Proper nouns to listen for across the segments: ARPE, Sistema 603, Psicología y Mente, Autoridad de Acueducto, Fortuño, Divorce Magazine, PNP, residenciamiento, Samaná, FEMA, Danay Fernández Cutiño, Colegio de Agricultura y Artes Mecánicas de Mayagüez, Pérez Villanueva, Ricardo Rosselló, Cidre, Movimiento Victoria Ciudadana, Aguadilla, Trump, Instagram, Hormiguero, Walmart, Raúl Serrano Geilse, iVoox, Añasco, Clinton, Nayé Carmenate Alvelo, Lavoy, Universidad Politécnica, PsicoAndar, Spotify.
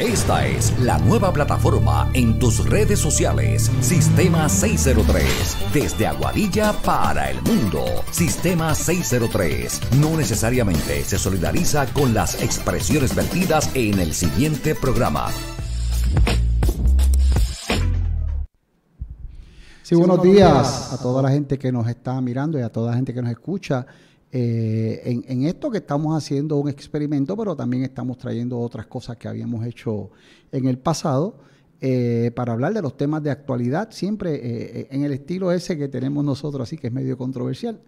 Esta es la nueva plataforma en tus redes sociales. Sistema 603. Desde Aguadilla para el mundo. Sistema 603. No necesariamente se solidariza con las expresiones vertidas en el siguiente programa. Sí, buenos días a toda la gente que nos está mirando y a toda la gente que nos escucha. En esto que estamos haciendo un experimento, pero también estamos trayendo otras cosas que habíamos hecho en el pasado para hablar de los temas de actualidad, siempre en el estilo ese que tenemos nosotros, así que es medio controversial.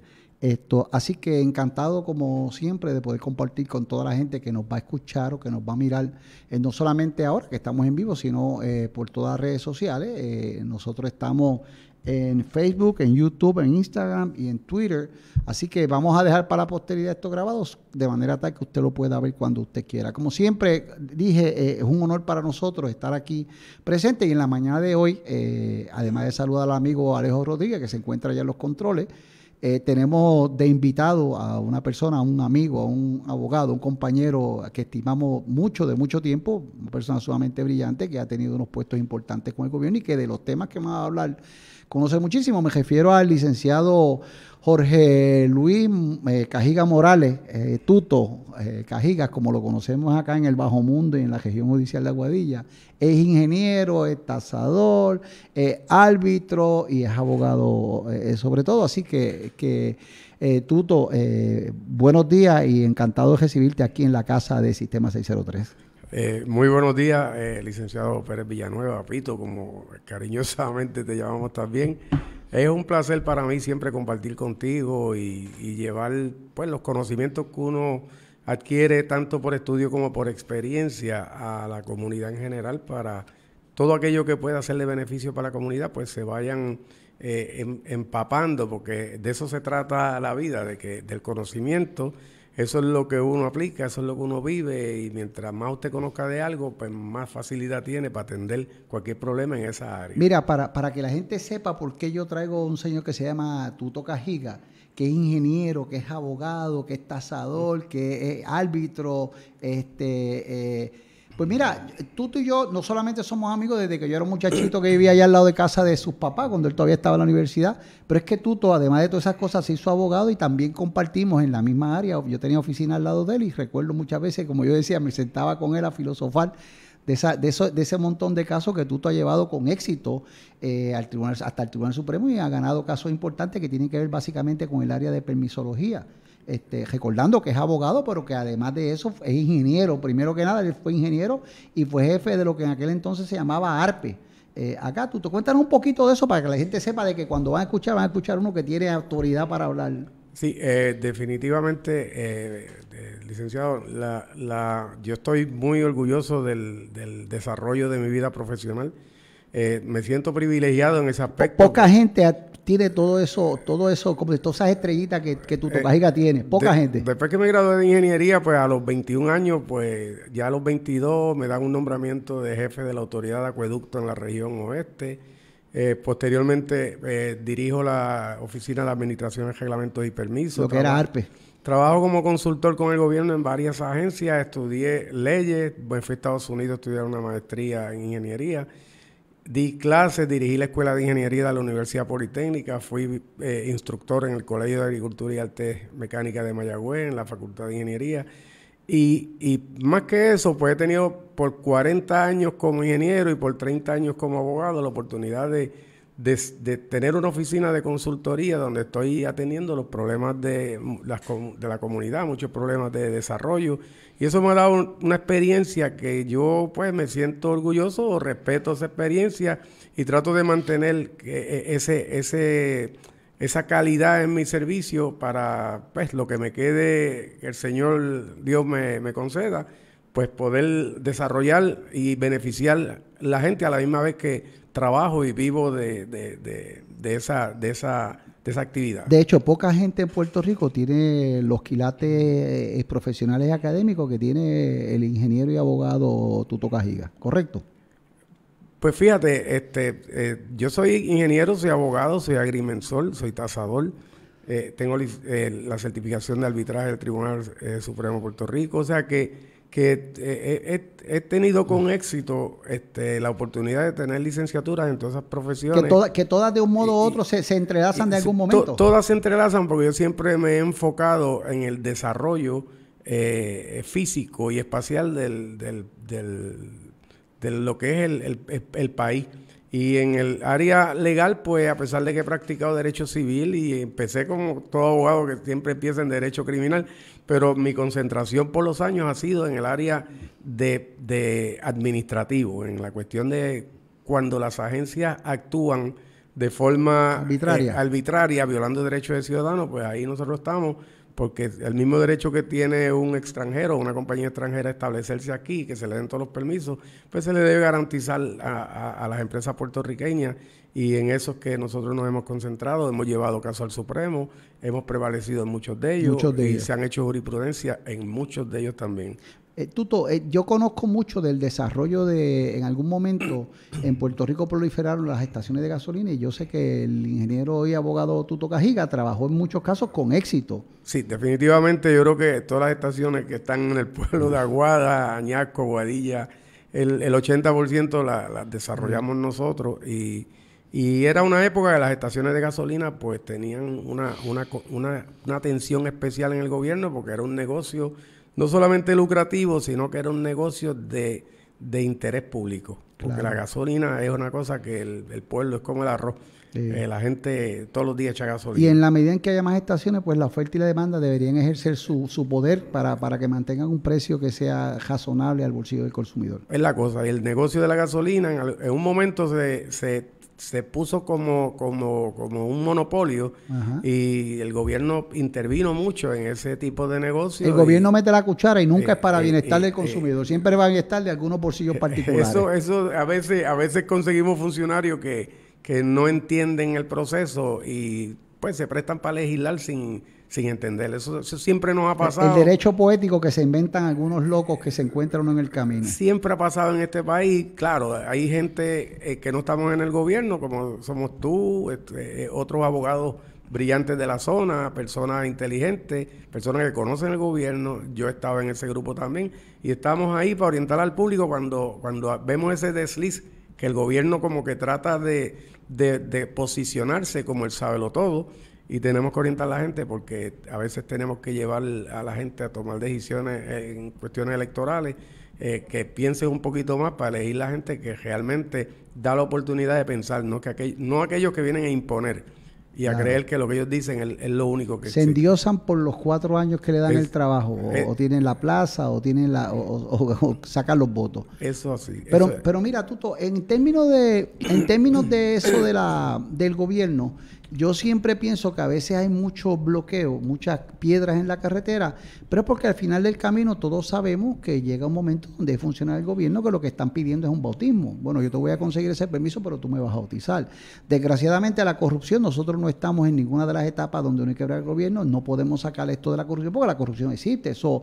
Así que encantado como siempre de poder compartir con toda la gente que nos va a escuchar o que nos va a mirar, no solamente ahora que estamos en vivo, sino por todas las redes sociales. Nosotros estamos en Facebook, en YouTube, en Instagram y en Twitter. Así que vamos a dejar para la posteridad estos grabados de manera tal que usted lo pueda ver cuando usted quiera. Como siempre dije, es un honor para nosotros estar aquí presente y en la mañana de hoy, además de saludar al amigo Alejo Rodríguez que se encuentra allá en los controles, tenemos de invitado a una persona, a un amigo, a un abogado, un compañero que estimamos mucho, de mucho tiempo, una persona sumamente brillante que ha tenido unos puestos importantes con el gobierno y que de los temas que vamos a hablar conoce muchísimo. Me refiero al licenciado Jorge Luis Cajiga Morales, Tuto Cajiga, como lo conocemos acá en el Bajo Mundo y en la región judicial de Aguadilla. Es ingeniero, es tasador, árbitro y es abogado sobre todo. Así que Tuto, buenos días y encantado de recibirte aquí en la casa de Sistema 603. Muy buenos días, licenciado Pérez Villanueva, Pito, como cariñosamente te llamamos también. Es un placer para mí siempre compartir contigo y llevar pues los conocimientos que uno adquiere tanto por estudio como por experiencia a la comunidad en general, para todo aquello que pueda ser de beneficio para la comunidad, pues se vayan empapando, porque de eso se trata la vida, del conocimiento. Eso es lo que uno aplica, eso es lo que uno vive, y mientras más usted conozca de algo, pues más facilidad tiene para atender cualquier problema en esa área. Mira, para que la gente sepa por qué yo traigo un señor que se llama Tuto Cajiga, que es ingeniero, que es abogado, que es tasador, que es árbitro, pues mira, Tuto y yo no solamente somos amigos desde que yo era un muchachito que vivía allá al lado de casa de sus papás, cuando él todavía estaba en la universidad, pero es que Tuto, además de todas esas cosas, se hizo abogado y también compartimos en la misma área. Yo tenía oficina al lado de él y recuerdo muchas veces, como yo decía, me sentaba con él a filosofar de ese montón de casos que Tuto ha llevado con éxito hasta el Tribunal Supremo, y ha ganado casos importantes que tienen que ver básicamente con el área de permisología. Recordando que es abogado, pero que además de eso es ingeniero. Primero que nada, él fue ingeniero y fue jefe de lo que en aquel entonces se llamaba ARPE. Acá, Tuto, cuéntanos un poquito de eso para que la gente sepa de que cuando van a escuchar uno que tiene autoridad para hablar. Sí, definitivamente, licenciado, yo estoy muy orgulloso del desarrollo de mi vida profesional. Me siento privilegiado en ese aspecto. Poca gente tiene todo eso, como todas esas estrellitas que Tuto Cajiga tiene. Poca gente. Después que me gradué de ingeniería, pues a los 21 años, pues ya a los 22 me dan un nombramiento de jefe de la Autoridad de Acueducto en la región oeste. Posteriormente dirijo la Oficina de Administraciones, Reglamentos y Permisos. Lo que era ARPE. Trabajo como consultor con el gobierno en varias agencias, estudié leyes, me fui a Estados Unidos a estudiar una maestría en ingeniería. Di clases, dirigí la Escuela de Ingeniería de la Universidad Politécnica, fui instructor en el Colegio de Agricultura y Artes Mecánicas de Mayagüez, en la Facultad de Ingeniería. Y más que eso, pues he tenido por 40 años como ingeniero y por 30 años como abogado la oportunidad de tener una oficina de consultoría donde estoy atendiendo los problemas de la comunidad, muchos problemas de desarrollo, y eso me ha dado una experiencia que yo pues me siento orgulloso, respeto esa experiencia y trato de mantener esa calidad en mi servicio para pues lo que me quede, que el Señor Dios me conceda, pues poder desarrollar y beneficiar la gente a la misma vez que trabajo y vivo de esa actividad. De hecho, poca gente en Puerto Rico tiene los quilates profesionales y académicos que tiene el ingeniero y abogado Tuto Cajiga, ¿correcto? Pues fíjate, yo soy ingeniero, soy abogado, soy agrimensor, soy tasador, tengo la certificación de arbitraje del Tribunal Supremo de Puerto Rico, o sea que que he tenido con éxito la oportunidad de tener licenciaturas en todas esas profesiones. Que todas de un modo u otro se entrelazan de algún momento. Todas se entrelazan porque yo siempre me he enfocado en el desarrollo físico y espacial de lo que es el país. Y en el área legal, pues a pesar de que he practicado derecho civil y empecé como todo abogado que siempre empieza en derecho criminal, pero mi concentración por los años ha sido en el área de administrativo, en la cuestión de cuando las agencias actúan de forma arbitraria violando derechos de ciudadanos, pues ahí nosotros estamos, porque el mismo derecho que tiene un extranjero, una compañía extranjera a establecerse aquí, que se le den todos los permisos, pues se le debe garantizar a las empresas puertorriqueñas, y en eso es que nosotros nos hemos concentrado, hemos llevado casos al Supremo, hemos prevalecido en muchos de ellos. Se han hecho jurisprudencia en muchos de ellos también. Tuto, yo conozco mucho del desarrollo de, en algún momento, en Puerto Rico proliferaron las estaciones de gasolina, y yo sé que el ingeniero y abogado Tuto Cajiga trabajó en muchos casos con éxito. Sí, definitivamente yo creo que todas las estaciones que están en el pueblo de Aguada, Añasco, Guadilla, el 80% las desarrollamos nosotros, y era una época que las estaciones de gasolina pues tenían una atención especial en el gobierno, porque era un negocio no solamente lucrativo, sino que era un negocio de interés público. Porque la gasolina es una cosa que el pueblo es como el arroz. Sí. La gente todos los días echa gasolina. Y en la medida en que haya más estaciones, pues la oferta y la demanda deberían ejercer su poder para que mantengan un precio que sea razonable al bolsillo del consumidor. Es la cosa. El negocio de la gasolina en un momento se puso como un monopolio. Ajá. Y el gobierno intervino mucho en ese tipo de negocios. El gobierno mete la cuchara y nunca es para bienestar del consumidor, siempre va a bienestar de algunos bolsillos particulares. Eso a veces conseguimos funcionarios que no entienden el proceso y pues se prestan para legislar sin entender. Eso siempre nos ha pasado. El derecho poético que se inventan algunos locos que se encuentran en el camino. Siempre ha pasado en este país. Claro, hay gente que no estamos en el gobierno, como somos tú, otros abogados brillantes de la zona, personas inteligentes, personas que conocen el gobierno. Yo estaba en ese grupo también. Y estamos ahí para orientar al público cuando vemos ese desliz que el gobierno como que trata de posicionarse como el sabelotodo. Y tenemos que orientar a la gente porque a veces tenemos que llevar a la gente a tomar decisiones en cuestiones electorales, que piensen un poquito más para elegir la gente que realmente da la oportunidad de pensar, no aquellos que vienen a imponer y a creer que lo que ellos dicen es lo único que existe. Se endiosan por los 4 años que le dan el trabajo, o tienen la plaza, o tienen o sacan los votos. Eso así. Pero mira, Tuto, en términos de eso del gobierno, yo siempre pienso que a veces hay mucho bloqueo, muchas piedras en la carretera, pero es porque al final del camino todos sabemos que llega un momento donde funciona el gobierno, que lo que están pidiendo es un bautismo. Bueno, yo te voy a conseguir ese permiso, pero tú me vas a bautizar. Desgraciadamente, a la corrupción, nosotros no estamos en ninguna de las etapas donde uno hay que quebrar el gobierno, no podemos sacar esto de la corrupción, porque la corrupción existe, eso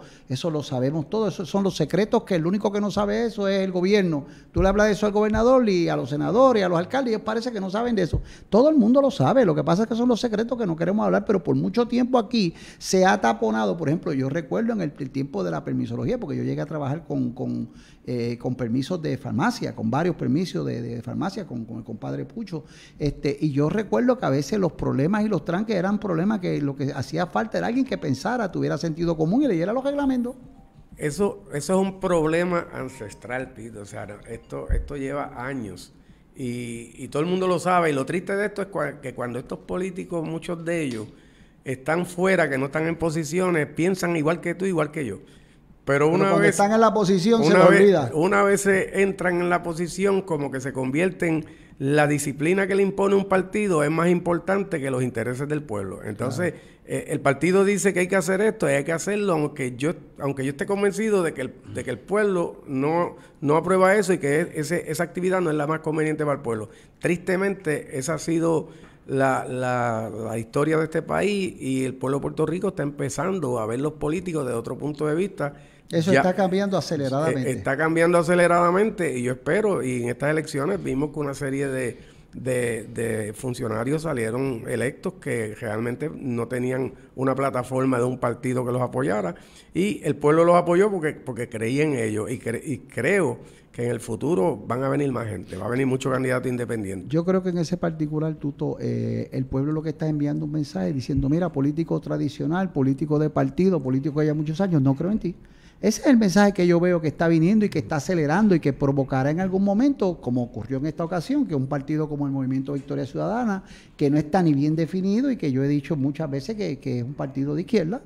lo sabemos todos, esos son los secretos que el único que no sabe eso es el gobierno. Tú le hablas de eso al gobernador y a los senadores y a los alcaldes, ellos parece que no saben de eso. Todo el mundo lo sabe, lo que pasa es que son los secretos que no queremos hablar, pero por mucho tiempo aquí se ha taponado. Por ejemplo, yo recuerdo en el tiempo de la permisología, porque yo llegué a trabajar con permisos de farmacia, con varios permisos de farmacia, con el compadre Pucho, y yo recuerdo que a veces los problemas y los tranques eran problemas que lo que hacía falta era alguien que pensara, tuviera sentido común y leyera los reglamentos. Eso es un problema ancestral, Tito. O sea, esto lleva años. Y todo el mundo lo sabe, y lo triste de esto es que cuando estos políticos, muchos de ellos, están fuera, que no están en posiciones, piensan igual que tú, igual que yo. Pero cuando están en la posición se les olvida. Una vez entran en la posición, como que se convierten, la disciplina que le impone un partido es más importante que los intereses del pueblo. Entonces, el partido dice que hay que hacer esto y hay que hacerlo, aunque yo esté convencido de que el pueblo no aprueba eso y que esa actividad no es la más conveniente para el pueblo. Tristemente, esa ha sido la historia de este país, y el pueblo de Puerto Rico está empezando a ver los políticos desde otro punto de vista. Eso ya está cambiando aceleradamente. Está cambiando aceleradamente, y yo espero, y en estas elecciones vimos que una serie de de funcionarios salieron electos que realmente no tenían una plataforma de un partido que los apoyara, y el pueblo los apoyó porque creía en ellos, y creo que en el futuro van a venir más gente, va a venir mucho candidato independiente. Yo creo que en ese particular, Tuto, el pueblo lo que está enviando un mensaje diciendo, mira, político tradicional, político de partido, político que haya muchos años, no creo en ti. Ese es el mensaje que yo veo que está viniendo y que está acelerando y que provocará en algún momento, como ocurrió en esta ocasión, que un partido como el Movimiento Victoria Ciudadana, que no está ni bien definido y que yo he dicho muchas veces que es un partido de izquierda,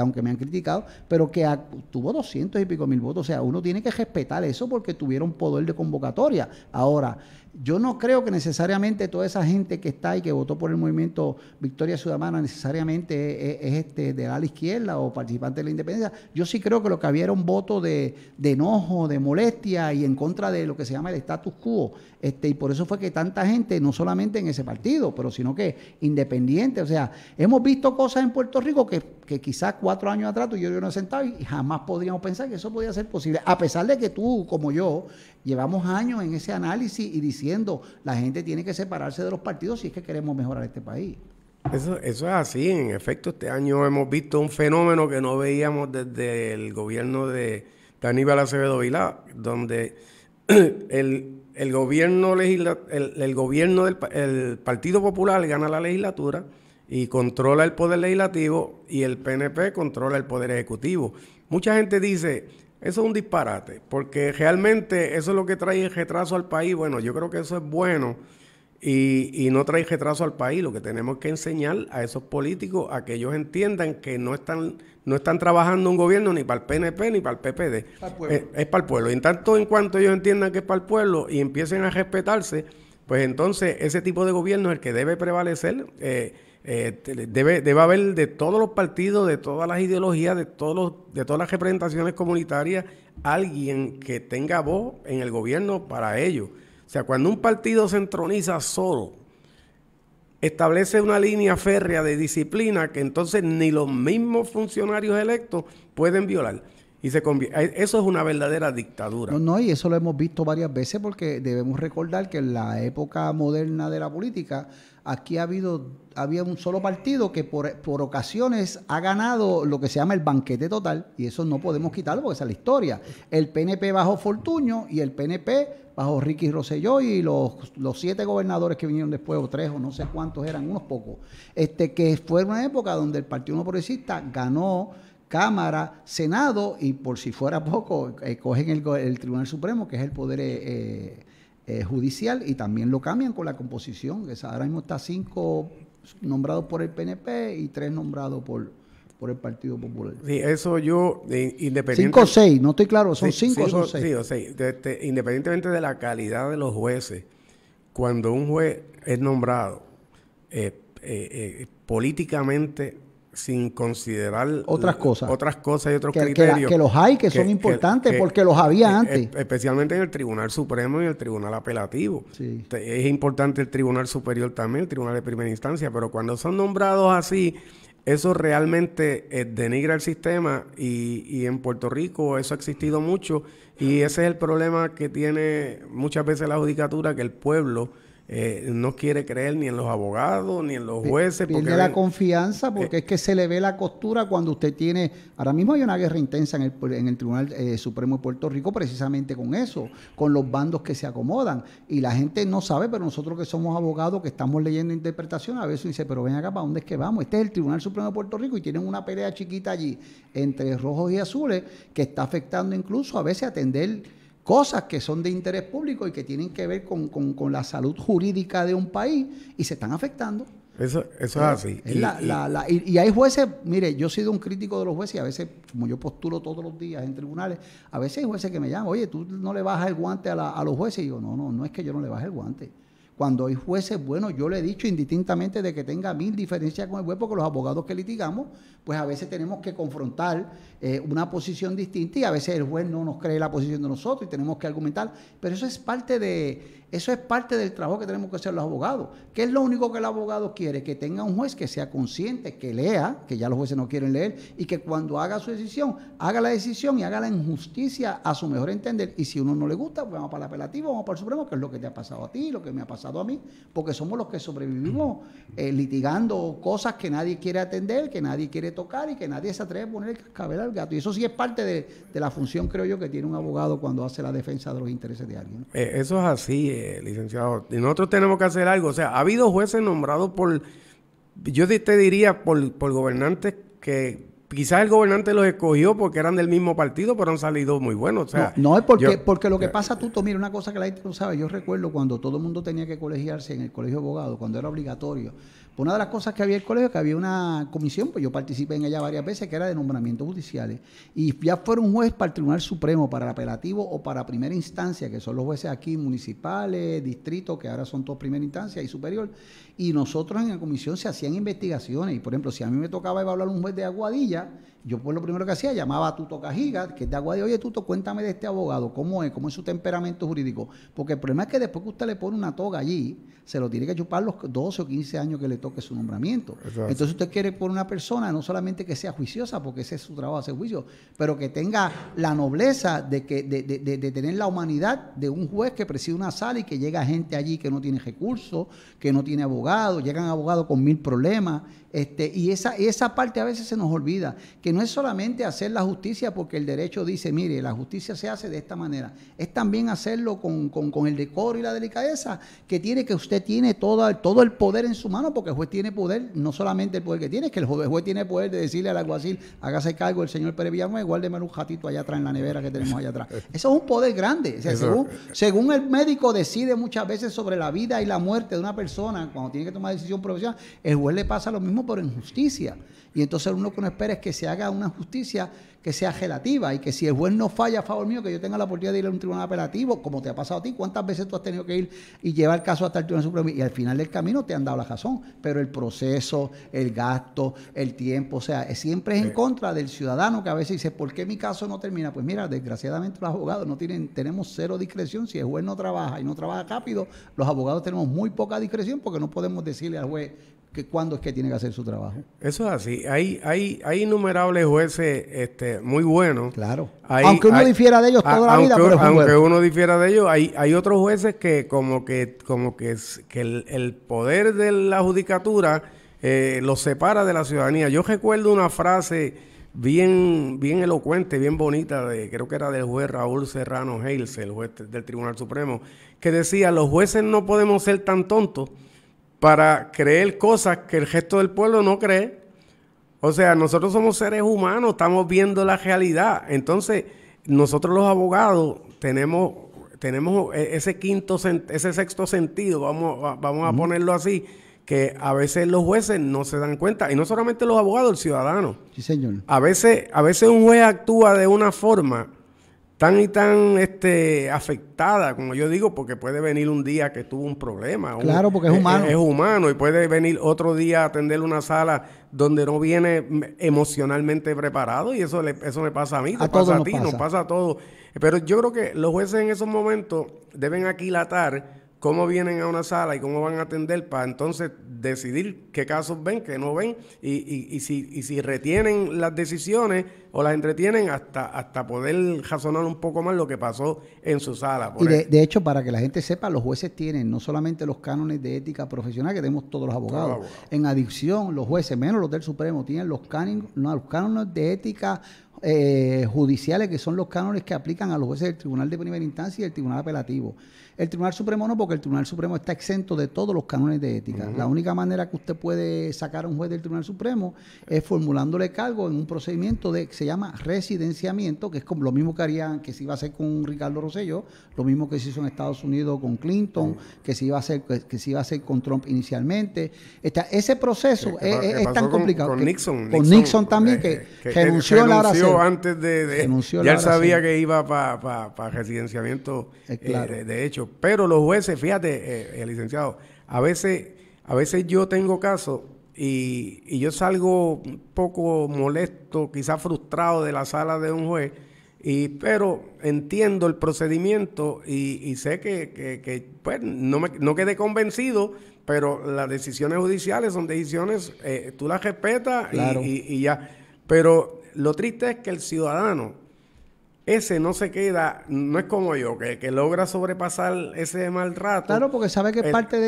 aunque me han criticado, pero que tuvo 200 y pico mil votos. O sea, uno tiene que respetar eso porque tuvieron poder de convocatoria. Ahora, yo no creo que necesariamente toda esa gente que está y que votó por el Movimiento Victoria Ciudadana necesariamente es de la izquierda o participante de la independencia. Yo sí creo que lo que había era un voto de enojo, de molestia y en contra de lo que se llama el status quo. Y por eso fue que tanta gente, no solamente en ese partido, pero sino que independiente. O sea, hemos visto cosas en Puerto Rico que quizás 4 años atrás tú y yo nos sentaba y jamás podríamos pensar que eso podía ser posible. A pesar de que tú, como yo, llevamos años en ese análisis y diciendo la gente tiene que separarse de los partidos si es que queremos mejorar este país. Eso es así. En efecto, este año hemos visto un fenómeno que no veíamos desde el gobierno de Aníbal Acevedo Vilá, donde el Partido Popular gana la legislatura y controla el poder legislativo y el PNP controla el poder ejecutivo. Mucha gente dice, eso es un disparate, porque realmente eso es lo que trae el retraso al país. Bueno, yo creo que eso es bueno y no trae retraso al país. Lo que tenemos que enseñar a esos políticos a que ellos entiendan que no están trabajando un gobierno ni para el PNP ni para el PPD. Es para el pueblo. Y en tanto en cuanto ellos entiendan que es para el pueblo y empiecen a respetarse, pues entonces ese tipo de gobierno es el que debe prevalecer. Debe haber de todos los partidos, de todas las ideologías, de todas las representaciones comunitarias, alguien que tenga voz en el gobierno para ello. O sea, cuando un partido se entroniza solo, establece una línea férrea de disciplina que entonces ni los mismos funcionarios electos pueden violar. Y se convierte. Eso es una verdadera dictadura. No, y eso lo hemos visto varias veces porque debemos recordar que en la época moderna de la política aquí había un solo partido que por ocasiones ha ganado lo que se llama el banquete total, y eso no podemos quitarlo porque esa es la historia. El PNP bajo Fortuño y el PNP bajo Ricky Rosselló y los 7 gobernadores que vinieron después, o 3 o no sé cuántos eran, unos pocos, que fue una época donde el Partido No Progresista ganó Cámara, Senado, y por si fuera poco, cogen el Tribunal Supremo, que es el poder judicial, y también lo cambian con la composición. Ahora mismo está 5 nombrados por el PNP y 3 nombrados por el Partido Popular. Sí, eso yo, independientemente... 5 o 6, no estoy claro, son 5 o 6. Sí, o 6. Independientemente de la calidad de los jueces, cuando un juez es nombrado políticamente... sin considerar otras cosas y otros criterios. Que los hay, que son importantes, porque los había antes. Especialmente en el Tribunal Supremo y en el Tribunal Apelativo. Sí. Es importante el Tribunal Superior también, el Tribunal de Primera Instancia, pero cuando son nombrados así, eso realmente denigra el sistema y en Puerto Rico eso ha existido mucho y ese es el problema que tiene muchas veces la judicatura, que el pueblo... no quiere creer ni en los abogados ni en los jueces. Pierde la confianza porque es que se le ve la costura cuando usted tiene... Ahora mismo hay una guerra intensa en el Tribunal Supremo de Puerto Rico precisamente con eso, con los bandos que se acomodan. Y la gente no sabe, pero nosotros que somos abogados, que estamos leyendo interpretación, a veces dice, pero ven acá, ¿para dónde es que vamos? Este es el Tribunal Supremo de Puerto Rico y tienen una pelea chiquita allí entre rojos y azules que está afectando incluso a veces atender... cosas que son de interés público y que tienen que ver con la salud jurídica de un país y se están afectando. Eso es así. Y hay jueces, mire, yo he sido un crítico de los jueces y a veces, como yo postulo todos los días en tribunales, a veces hay jueces que me llaman, oye, tú no le bajas el guante a los jueces. Y yo, no es que yo no le baje el guante. Cuando hay jueces, bueno, yo le he dicho indistintamente de que tenga 1000 diferencias con el juez, porque los abogados que litigamos, pues a veces tenemos que confrontar una posición distinta y a veces el juez no nos cree la posición de nosotros y tenemos que argumentar. Pero eso es parte del trabajo que tenemos que hacer los abogados. ¿Qué es lo único que el abogado quiere? Que tenga un juez que sea consciente, que lea, que ya los jueces no quieren leer, y que cuando haga su decisión, haga la decisión y haga la injusticia a su mejor entender. Y si uno no le gusta, pues vamos para el apelativo, vamos para el Supremo, que es lo que te ha pasado a ti, lo que me ha pasado pasado a mí, porque somos los que sobrevivimos litigando cosas que nadie quiere atender, que nadie quiere tocar y que nadie se atreve a poner el cascabel al gato. Y eso sí es parte de la función, creo yo, que tiene un abogado cuando hace la defensa de los intereses de alguien. Eso es así, licenciado. Y nosotros tenemos que hacer algo. O sea, ha habido jueces nombrados por, yo te diría, por gobernantes que quizás el gobernante los escogió porque eran del mismo partido, pero han salido muy buenos. O sea, no, es porque lo que pasa, Tuto, mira, una cosa que la gente no sabe. Yo recuerdo cuando todo el mundo tenía que colegiarse en el colegio de abogados, cuando era obligatorio. Una de las cosas que había en el colegio, que había una comisión, pues yo participé en ella varias veces, que era de nombramientos judiciales. Y ya fuera un juez para el Tribunal Supremo, para el apelativo o para primera instancia, que son los jueces aquí municipales, distritos, que ahora son todos primera instancia y superior. Y nosotros en la comisión se hacían investigaciones. Y por ejemplo, si a mí me tocaba evaluar un juez de Aguadilla, yo pues lo primero que hacía, llamaba a Tuto Cajiga, que es de Aguadilla. Oye, Tuto, cuéntame de este abogado, cómo es su temperamento jurídico. Porque el problema es que después que usted le pone una toga allí, se lo tiene que chupar los 12 o 15 años que le toque su nombramiento. Exacto. Entonces usted quiere por una persona, no solamente que sea juiciosa, porque ese es su trabajo, hacer juicio, pero que tenga la nobleza de tener la humanidad de un juez que preside una sala y que llega gente allí que no tiene recursos, que no tiene abogados, llegan abogados con 1000 problemas. Y esa parte a veces se nos olvida, que no es solamente hacer la justicia porque el derecho dice, mire, la justicia se hace de esta manera, es también hacerlo con el decoro y la delicadeza que tiene, que usted tiene todo el poder en su mano, porque el juez tiene poder, no solamente el poder que tiene, es que el juez tiene poder de decirle al alguacil, hágase cargo el señor Pérez Villanueva, guárdeme un jatito allá atrás en la nevera que tenemos allá atrás. Eso es un poder grande. O sea, según el médico decide muchas veces sobre la vida y la muerte de una persona, cuando tiene que tomar decisión profesional, el juez le pasa lo mismo por injusticia. Y entonces uno que no espera es que se haga una justicia que sea relativa, y que si el juez no falla a favor mío, que yo tenga la oportunidad de ir a un tribunal apelativo, como te ha pasado a ti. ¿Cuántas veces tú has tenido que ir y llevar el caso hasta el Tribunal Supremo? Y al final del camino te han dado la razón, pero el proceso, el gasto, el tiempo, o sea, siempre es en contra del ciudadano, que a veces dice, ¿por qué mi caso no termina? Pues mira, desgraciadamente los abogados no tenemos cero discreción. Si el juez no trabaja y no trabaja rápido, los abogados tenemos muy poca discreción, porque no podemos decirle al juez que cuándo es que tiene que hacer su trabajo. Eso es así. Hay innumerables jueces muy buenos. Claro. Aunque uno difiera de ellos toda la vida. Aunque uno difiera de ellos, hay otros jueces que como que el poder de la judicatura los separa de la ciudadanía. Yo recuerdo una frase bien elocuente, bien bonita, creo que era del juez Raúl Serrano Geilse, el juez del Tribunal Supremo, que decía, los jueces no podemos ser tan tontos para creer cosas que el resto del pueblo no cree. O sea, nosotros somos seres humanos, estamos viendo la realidad. Entonces, nosotros los abogados tenemos ese sexto sentido, vamos a ponerlo así, que a veces los jueces no se dan cuenta. Y no solamente los abogados, el ciudadano. Sí, señor. A veces un juez actúa de una forma tan y tan afectada, como yo digo, porque puede venir un día que tuvo un problema. Claro, porque es humano. Es humano, y puede venir otro día a atender una sala donde no viene emocionalmente preparado, y eso me pasa a mí, te pasa a ti, nos pasa a todos. Pero yo creo que los jueces en esos momentos deben aquilatar cómo vienen a una sala y cómo van a atender, para entonces decidir qué casos ven, qué no ven, y si retienen las decisiones o las entretienen hasta poder razonar un poco más lo que pasó en su sala. Y de hecho, para que la gente sepa, los jueces tienen no solamente los cánones de ética profesional que tenemos todos los abogados. Claro, abogado. En adicción, los jueces, menos los del Supremo, tienen los cánones de ética judiciales, que son los cánones que aplican a los jueces del Tribunal de Primera Instancia y del Tribunal Apelativo. El Tribunal Supremo no, porque el Tribunal Supremo está exento de todos los cánones de ética. La única manera que usted puede sacar a un juez del Tribunal Supremo es formulándole cargo en un procedimiento que se llama residenciamiento, que es como lo mismo que harían, que se iba a hacer con Ricardo Rosselló, lo mismo que se hizo en Estados Unidos con Clinton, que se iba a hacer con Trump inicialmente. Ese proceso es tan complicado. Con Nixon. Con Nixon también, que renunció a la hora antes ya él sabía que iba para residenciamiento, claro. De hecho. Pero los jueces, fíjate, licenciado, a veces yo tengo casos y yo salgo un poco molesto, quizás frustrado de la sala de un juez, pero entiendo el procedimiento y sé que pues, no quedé convencido, pero las decisiones judiciales son decisiones, tú las respetas, claro. Y ya. Pero lo triste es que el ciudadano ese no se queda, no es como yo, que logra sobrepasar ese mal rato. Claro, porque sabe que es parte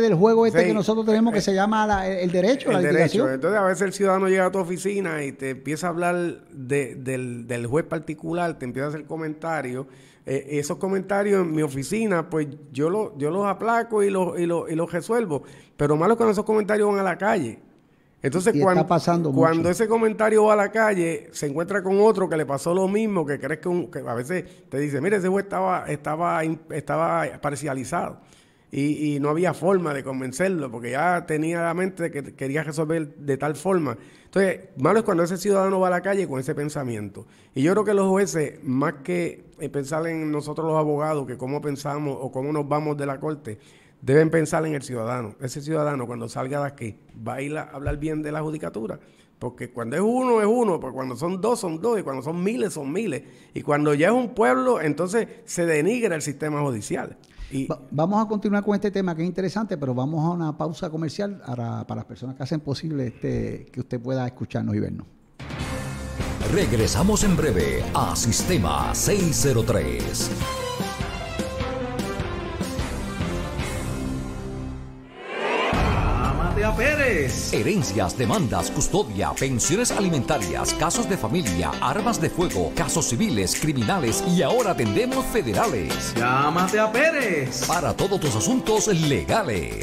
del juego que nosotros tenemos, que se llama el derecho, la litigación. Entonces, a veces el ciudadano llega a tu oficina y te empieza a hablar del juez particular, te empieza a hacer comentarios. Esos comentarios en mi oficina, pues yo los aplaco y los resuelvo. Pero malo cuando esos comentarios van a la calle. Entonces, cuando ese comentario va a la calle, se encuentra con otro que le pasó lo mismo, que crees que a veces te dice, mire, ese juez estaba parcializado y no había forma de convencerlo porque ya tenía la mente de que quería resolver de tal forma. Entonces, malo es cuando ese ciudadano va a la calle con ese pensamiento. Y yo creo que los jueces, más que pensar en nosotros los abogados, que cómo pensamos o cómo nos vamos de la corte, deben pensar en el ciudadano. Ese ciudadano, cuando salga de aquí, va a ir a hablar bien de la judicatura. Porque cuando es uno, porque cuando son dos, y cuando son miles. Y cuando ya es un pueblo, entonces se denigra el sistema judicial. Y vamos a continuar con este tema que es interesante, pero vamos a una pausa comercial para las personas que hacen posible que usted pueda escucharnos y vernos. Regresamos en breve a Sistema 603. Pérez. Herencias, demandas, custodia, pensiones alimentarias, casos de familia, armas de fuego, casos civiles, criminales y ahora atendemos federales. Llámate a Pérez. Para todos tus asuntos legales.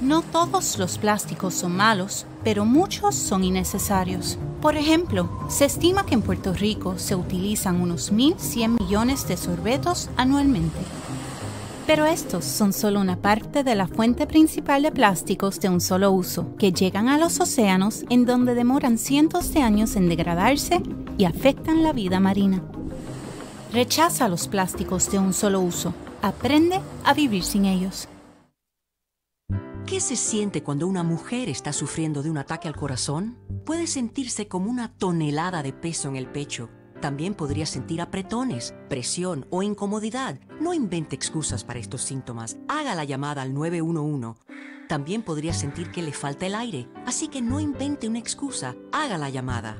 No todos los plásticos son malos, pero muchos son innecesarios. Por ejemplo, se estima que en Puerto Rico se utilizan unos 1.100 millones de sorbetos anualmente. Pero estos son solo una parte de la fuente principal de plásticos de un solo uso, que llegan a los océanos en donde demoran cientos de años en degradarse y afectan la vida marina. Rechaza los plásticos de un solo uso. Aprende a vivir sin ellos. ¿Qué se siente cuando una mujer está sufriendo de un ataque al corazón? Puede sentirse como una tonelada de peso en el pecho. También podría sentir apretones, presión o incomodidad. No invente excusas para estos síntomas. Haga la llamada al 911. También podría sentir que le falta el aire, así que no invente una excusa. Haga la llamada.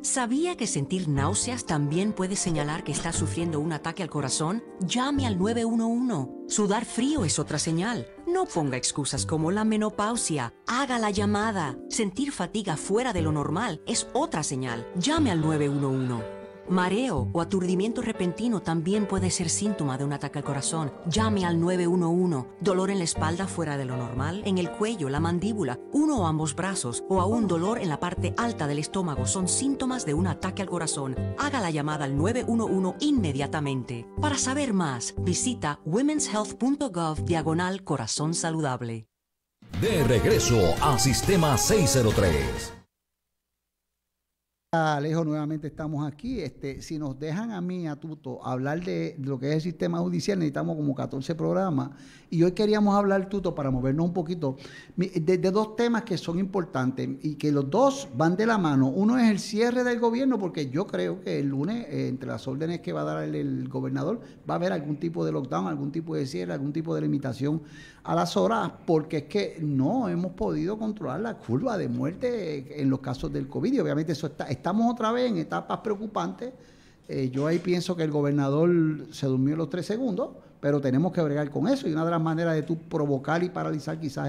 ¿Sabía que sentir náuseas también puede señalar que está sufriendo un ataque al corazón? Llame al 911. Sudar frío es otra señal. No ponga excusas como la menopausia. Haga la llamada. Sentir fatiga fuera de lo normal es otra señal. Llame al 911. Mareo o aturdimiento repentino también puede ser síntoma de un ataque al corazón. Llame al 911. Dolor en la espalda fuera de lo normal, en el cuello, la mandíbula, uno o ambos brazos, o aún dolor en la parte alta del estómago son síntomas de un ataque al corazón. Haga la llamada al 911 inmediatamente. Para saber más, visita womenshealth.gov/corazonsaludable. De regreso a Sistema 603. Alejo, nuevamente estamos aquí. Si nos dejan a mí, a Tuto, hablar de lo que es el sistema judicial, necesitamos como 14 programas. Y hoy queríamos hablar, Tuto, para movernos un poquito, de dos temas que son importantes y que los dos van de la mano. Uno es el cierre del gobierno, porque yo creo que el lunes, entre las órdenes que va a dar el gobernador, va a haber algún tipo de lockdown, algún tipo de cierre, algún tipo de limitación a las horas, porque es que no hemos podido controlar la curva de muerte en los casos del COVID. Y obviamente eso estamos otra vez en etapas preocupantes. Yo ahí pienso que el gobernador se durmió los 3 segundos, pero tenemos que bregar con eso. Y una de las maneras de tú provocar y paralizar quizás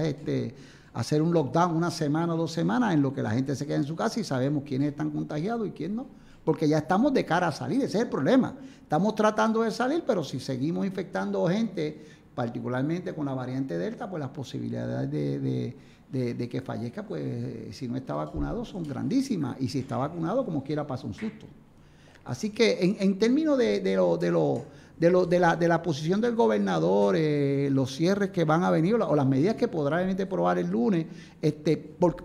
hacer un lockdown 1 semana o 2 semanas en lo que la gente se queda en su casa y sabemos quiénes están contagiados y quién no. Porque ya estamos de cara a salir, ese es el problema. Estamos tratando de salir, pero si seguimos infectando gente, particularmente con la variante Delta, pues las posibilidades de que fallezca, pues si no está vacunado, son grandísimas. Y si está vacunado, como quiera, pasa un susto. Así que en términos de la posición del gobernador, los cierres que van a venir o las medidas que podrá probar el lunes,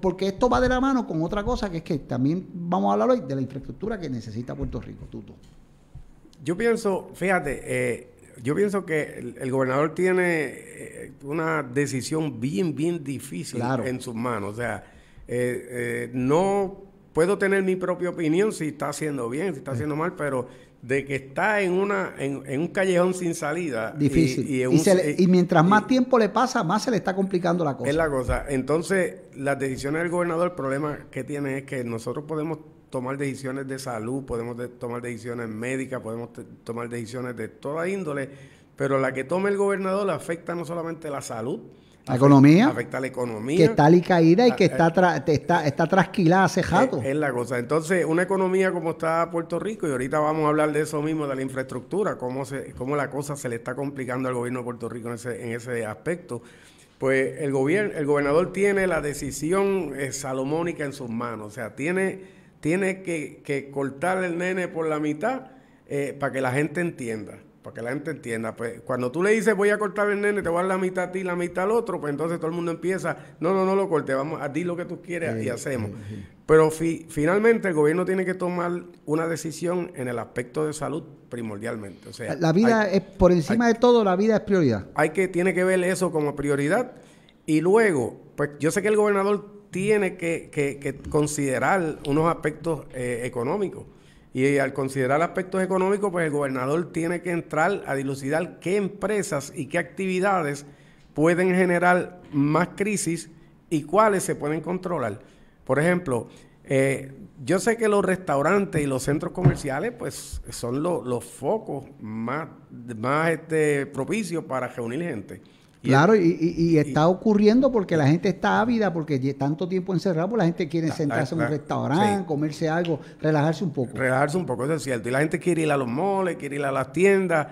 porque esto va de la mano con otra cosa, que es que también vamos a hablar hoy de la infraestructura que necesita Puerto Rico. Tuto. Yo pienso, fíjate, yo pienso que el gobernador tiene una decisión bien difícil, claro, en sus manos. O sea, no puedo tener mi propia opinión si está haciendo bien, si está haciendo mal, pero de que está en un callejón sin salida. Difícil. Y mientras más tiempo le pasa, más se le está complicando la cosa. Es la cosa. Entonces, las decisiones del gobernador, el problema que tiene es que nosotros podemos tomar decisiones de salud, podemos tomar decisiones médicas, podemos tomar decisiones de toda índole, pero la que tome el gobernador afecta no solamente la salud, la economía, afecta a la economía, que está alicaída y que está trasquilada hace rato. Es la cosa. Entonces, una economía como está Puerto Rico, y ahorita vamos a hablar de eso mismo, de la infraestructura, cómo la cosa se le está complicando al gobierno de Puerto Rico en ese aspecto, pues el gobernador tiene la decisión salomónica en sus manos. O sea, tiene que cortar el nene por la mitad para que la gente entienda. Para que la gente entienda, pues cuando tú le dices voy a cortar el nene, te voy a dar la mitad a ti, la mitad al otro, pues entonces todo el mundo empieza, no lo corte, vamos a decir lo que tú quieres y hacemos. Sí. Pero finalmente el gobierno tiene que tomar una decisión en el aspecto de salud primordialmente. O sea, la vida es por encima de todo, la vida es prioridad. Tiene que ver eso como prioridad y luego, pues yo sé que el gobernador tiene que considerar unos aspectos económicos. Y al considerar aspectos económicos, pues el gobernador tiene que entrar a dilucidar qué empresas y qué actividades pueden generar más crisis y cuáles se pueden controlar. Por ejemplo, yo sé que los restaurantes y los centros comerciales pues son los focos más propicios para reunir gente. Claro, y está ocurriendo porque la gente está ávida, porque tanto tiempo encerrado, pues la gente quiere sentarse en un restaurante, sí, comerse algo, relajarse un poco. Relajarse un poco, eso es cierto. Y la gente quiere ir a los moles, quiere ir a las tiendas.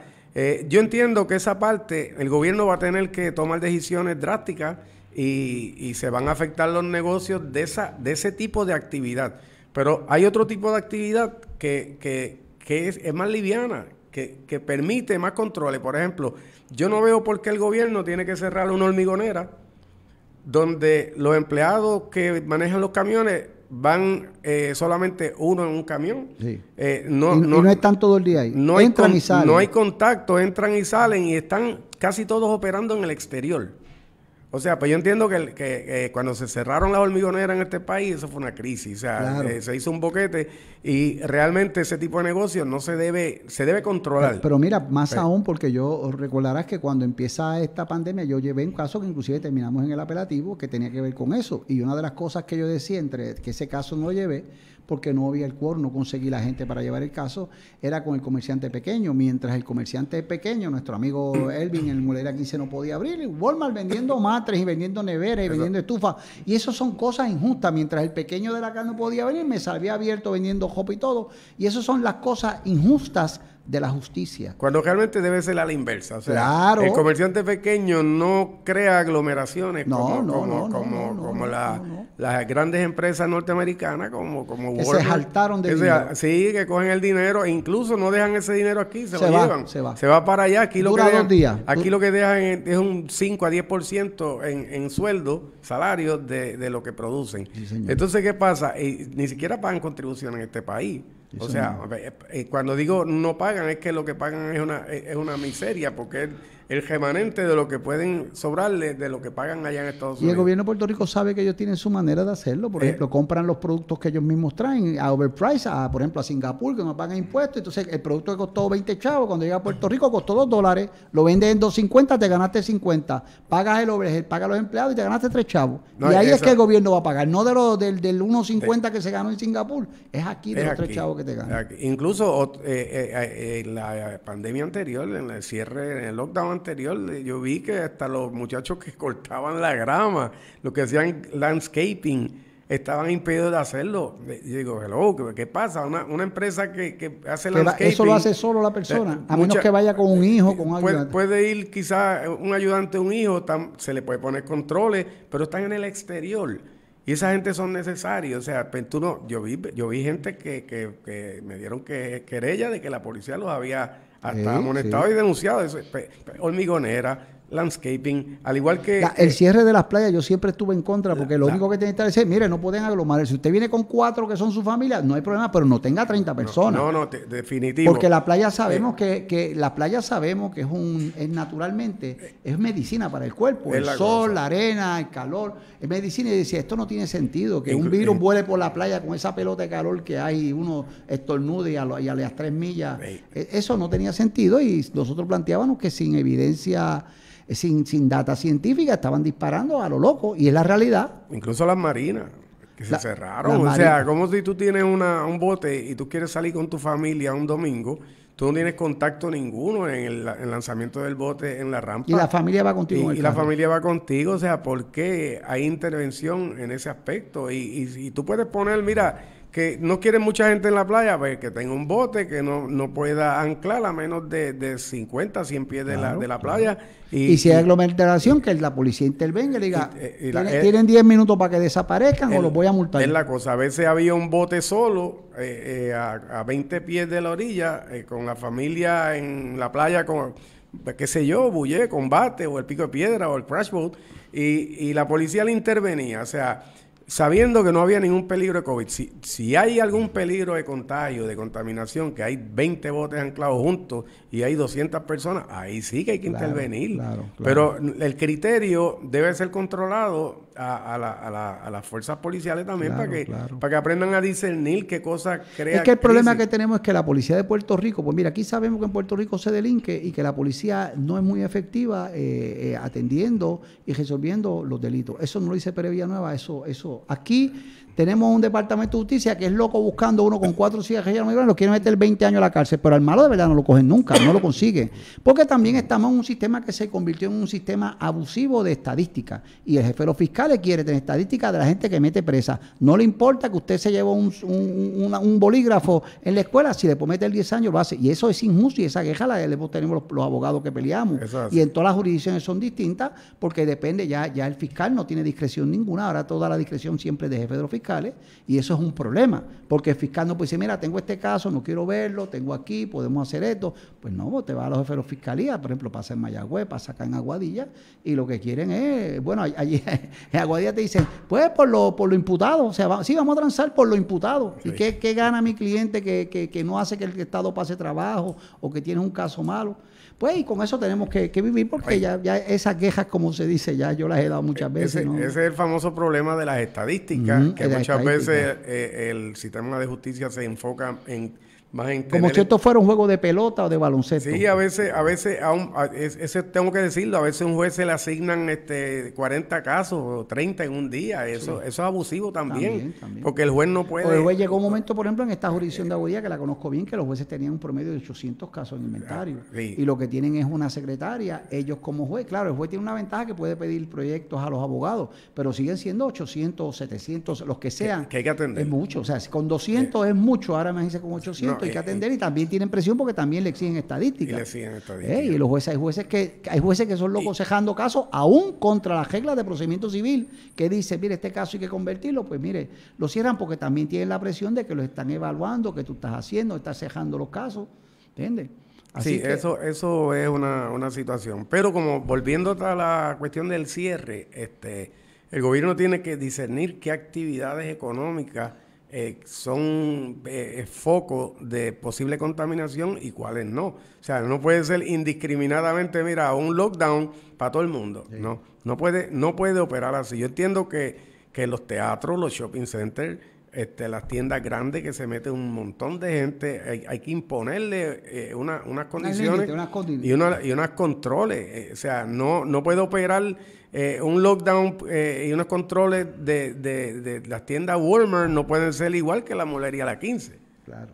Yo entiendo que esa parte, el gobierno va a tener que tomar decisiones drásticas y se van a afectar los negocios de ese tipo de actividad. Pero hay otro tipo de actividad que es más liviana, que permite más controles. Por ejemplo, yo no veo por qué el gobierno tiene que cerrar una hormigonera donde los empleados que manejan los camiones van solamente uno en un camión. Sí. No están todo el día ahí. No entran y salen. No hay contacto, entran y salen y están casi todos operando en el exterior. O sea, pues yo entiendo que cuando se cerraron las hormigoneras en este país, eso fue una crisis. O sea, claro, se hizo un boquete y realmente ese tipo de negocios no se debe controlar. Pero mira, más aún porque yo recordarás que cuando empieza esta pandemia yo llevé un caso que inclusive terminamos en el apelativo que tenía que ver con eso. Y una de las cosas que yo decía, entre que ese caso no lo llevé, porque no había el quórum, no conseguí la gente para llevar el caso, era con el comerciante pequeño. Mientras el comerciante pequeño, nuestro amigo Elvin, el Mulera 15, no podía abrir, Walmart vendiendo matres y vendiendo neveras y eso, vendiendo estufas. Y eso son cosas injustas. Mientras el pequeño de la casa no podía venir, me salía abierto vendiendo jopo y todo. Y eso son las cosas injustas de la justicia. Cuando realmente debe ser a la inversa. O sea, claro, el comerciante pequeño no crea aglomeraciones como las grandes empresas norteamericanas, como Walmart. Que se saltaron de dinero. Sí, que cogen el dinero e incluso no dejan ese dinero aquí, se lo llevan. Se va para allá. Aquí dura dos días. Aquí lo que dejan es un 5 a 10% en sueldo, salarios de lo que producen. Sí, entonces, ¿qué pasa? Ni siquiera pagan contribuciones en este país. O sea, cuando digo no pagan, es que lo que pagan es una miseria, porque es el remanente de lo que pueden sobrarle de lo que pagan allá en Estados Unidos. Y el gobierno de Puerto Rico sabe que ellos tienen su manera de hacerlo. Por ejemplo, compran los productos que ellos mismos traen a overprice, por ejemplo, a Singapur, que no pagan impuestos. Entonces, el producto que costó 20 chavos, cuando llega a Puerto Rico costó $2, lo vendes en $2.50, te ganaste 50. Pagas el overhead, pagas los empleados y te ganaste 3 chavos. No, y ahí es que el gobierno va a pagar, no del $1.50 que se ganó en Singapur, es aquí de los 3 chavos que te ganan. Incluso en la pandemia anterior, en el cierre, en el lockdown anterior, yo vi que hasta los muchachos que cortaban la grama, los que hacían landscaping, estaban impedidos de hacerlo. Yo digo, hello, ¿qué pasa? Una empresa que hace landscaping... Eso lo hace solo la persona, a menos que vaya con un hijo, con alguien. Puede ir quizás un ayudante, un hijo, se le puede poner controles, pero están en el exterior. Y esa gente son necesarios. O sea, tú no, yo vi gente que me dieron querella de que la policía los había hasta amonestado y denunciado. Eso, hormigonera, landscaping, al igual que... El cierre de las playas yo siempre estuve en contra, porque lo único que tiene que estar es, mire, no pueden aglomerar. Si usted viene con 4 que son su familia, no hay problema, pero no tenga 30 personas. Definitivo. Porque la playa sabemos que es naturalmente, es medicina para el cuerpo. El sol, la arena, el calor, es medicina. Y decía, esto no tiene sentido, que un virus vuele por la playa con esa pelota de calor que hay y uno estornude y a las 3 millas. Eso no tenía sentido y nosotros planteábamos que sin evidencia... Sin data científica, estaban disparando a lo loco, y es la realidad. Incluso las marinas. Que se cerraron. O sea, como si tú tienes un bote y tú quieres salir con tu familia un domingo, tú no tienes contacto ninguno en el lanzamiento del bote en la rampa. Y la familia va contigo. Y la familia va contigo. O sea, ¿por qué hay intervención en ese aspecto? Y tú puedes poner, mira, que no quieren mucha gente en la playa, pues que tenga un bote que no pueda anclar a menos de 50, 100 pies de, claro, de la playa. Y si hay aglomeración, que la policía intervenga y le diga, tienen 10 minutos para que desaparezcan o los voy a multar. Es la cosa, a veces había un bote solo a 20 pies de la orilla, con la familia en la playa, con qué sé yo, bulle, combate, o el pico de piedra, o el crash boat, y la policía le intervenía, o sea, sabiendo que no había ningún peligro de COVID. Si hay algún peligro de contagio, de contaminación, que hay 20 botes anclados juntos y hay 200 personas, ahí sí que hay que intervenir. Claro. Pero el criterio debe ser controlado a las fuerzas policiales también, para que aprendan a discernir qué cosa crea. Es que el problema que tenemos es que la policía de Puerto Rico, pues mira, aquí sabemos que en Puerto Rico se delinque y que la policía no es muy efectiva atendiendo y resolviendo los delitos. Eso no lo dice Pere Villanueva, eso. Aquí tenemos un departamento de justicia que es loco buscando uno con 4 cigarrillas de marihuana, lo quieren meter 20 años a la cárcel, pero al malo de verdad no lo cogen nunca, no lo consiguen. Porque también estamos en un sistema que se convirtió en un sistema abusivo de estadística, y el jefe de los fiscales quiere tener estadística de la gente que mete presa. No le importa que usted se lleve un bolígrafo en la escuela, si le puede meter 10 años lo hace, y eso es injusto, y esa queja la tenemos los abogados que peleamos, y en todas las jurisdicciones son distintas, porque depende, ya el fiscal no tiene discreción ninguna, ahora toda la discreción siempre de jefe de los fiscales, y eso es un problema, porque el fiscal no puede decir, mira, tengo este caso, no quiero verlo, tengo aquí, podemos hacer esto. Pues no, te vas a los jefes de la fiscalía, por ejemplo, pasa en Mayagüez, pasa acá en Aguadilla, y lo que quieren es, bueno, allí en Aguadilla te dicen, pues por lo imputado, o sea, vamos a transar por lo imputado. Sí. ¿Y qué gana mi cliente que no hace que el Estado pase trabajo o que tiene un caso malo? Pues y con eso tenemos que vivir, porque ya esas quejas, como se dice, ya yo las he dado muchas veces. Ese es el famoso problema de las estadísticas, que muchas veces el sistema de justicia se enfoca más en como si esto fuera un juego de pelota o de baloncesto. Sí, a veces tengo que decirlo, a veces un juez se le asignan 40 casos o 30 en un día. Eso es abusivo también, porque el juez no puede. O el juez llegó un momento, por ejemplo, en esta jurisdicción de Aguadilla, que la conozco bien, que los jueces tenían un promedio de 800 casos en inventario. Sí. Y lo que tienen es una secretaria, ellos como juez. Claro, el juez tiene una ventaja que puede pedir proyectos a los abogados, pero siguen siendo 800, 700, los que sean. Que hay que atender. Es mucho, o sea, con 200 es mucho, ahora me dice con 800. No. Hay que atender, y también tienen presión porque también le exigen estadísticas. Y los jueces, hay jueces que son locos cejando casos, aún contra las reglas de procedimiento civil, que dice, mire, este caso hay que convertirlo, pues mire, lo cierran porque también tienen la presión de que los están evaluando, que tú estás haciendo, estás cejando los casos, ¿entiendes? Así sí, que eso es una situación. Pero como volviendo a la cuestión del cierre, el gobierno tiene que discernir qué actividades económicas son focos de posible contaminación y cuáles no. O sea, no puede ser indiscriminadamente, mira, un lockdown para todo el mundo. Sí. No puede operar así. Yo entiendo que los teatros, los shopping centers, las tiendas grandes que se meten un montón de gente, hay que imponerle unas condiciones y unos controles. O sea, no puede operar un lockdown y unos controles de las tiendas Walmart no pueden ser igual que la molería La 15. Claro.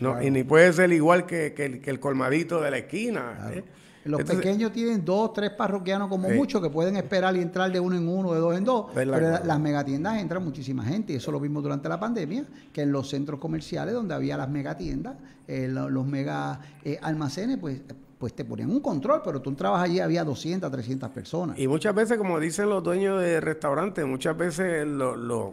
No, y ni puede ser igual que el colmadito de la esquina. Claro. Entonces, pequeños tienen 2, 3 parroquianos como mucho, que pueden esperar y entrar de uno en uno, de dos en dos, pero las megatiendas entran muchísima gente, y eso lo vimos durante la pandemia, que en los centros comerciales donde había las megatiendas, los mega almacenes, pues te ponían un control, pero tú entrabas allí, había 200, 300 personas. Y muchas veces, como dicen los dueños de restaurantes, muchas veces los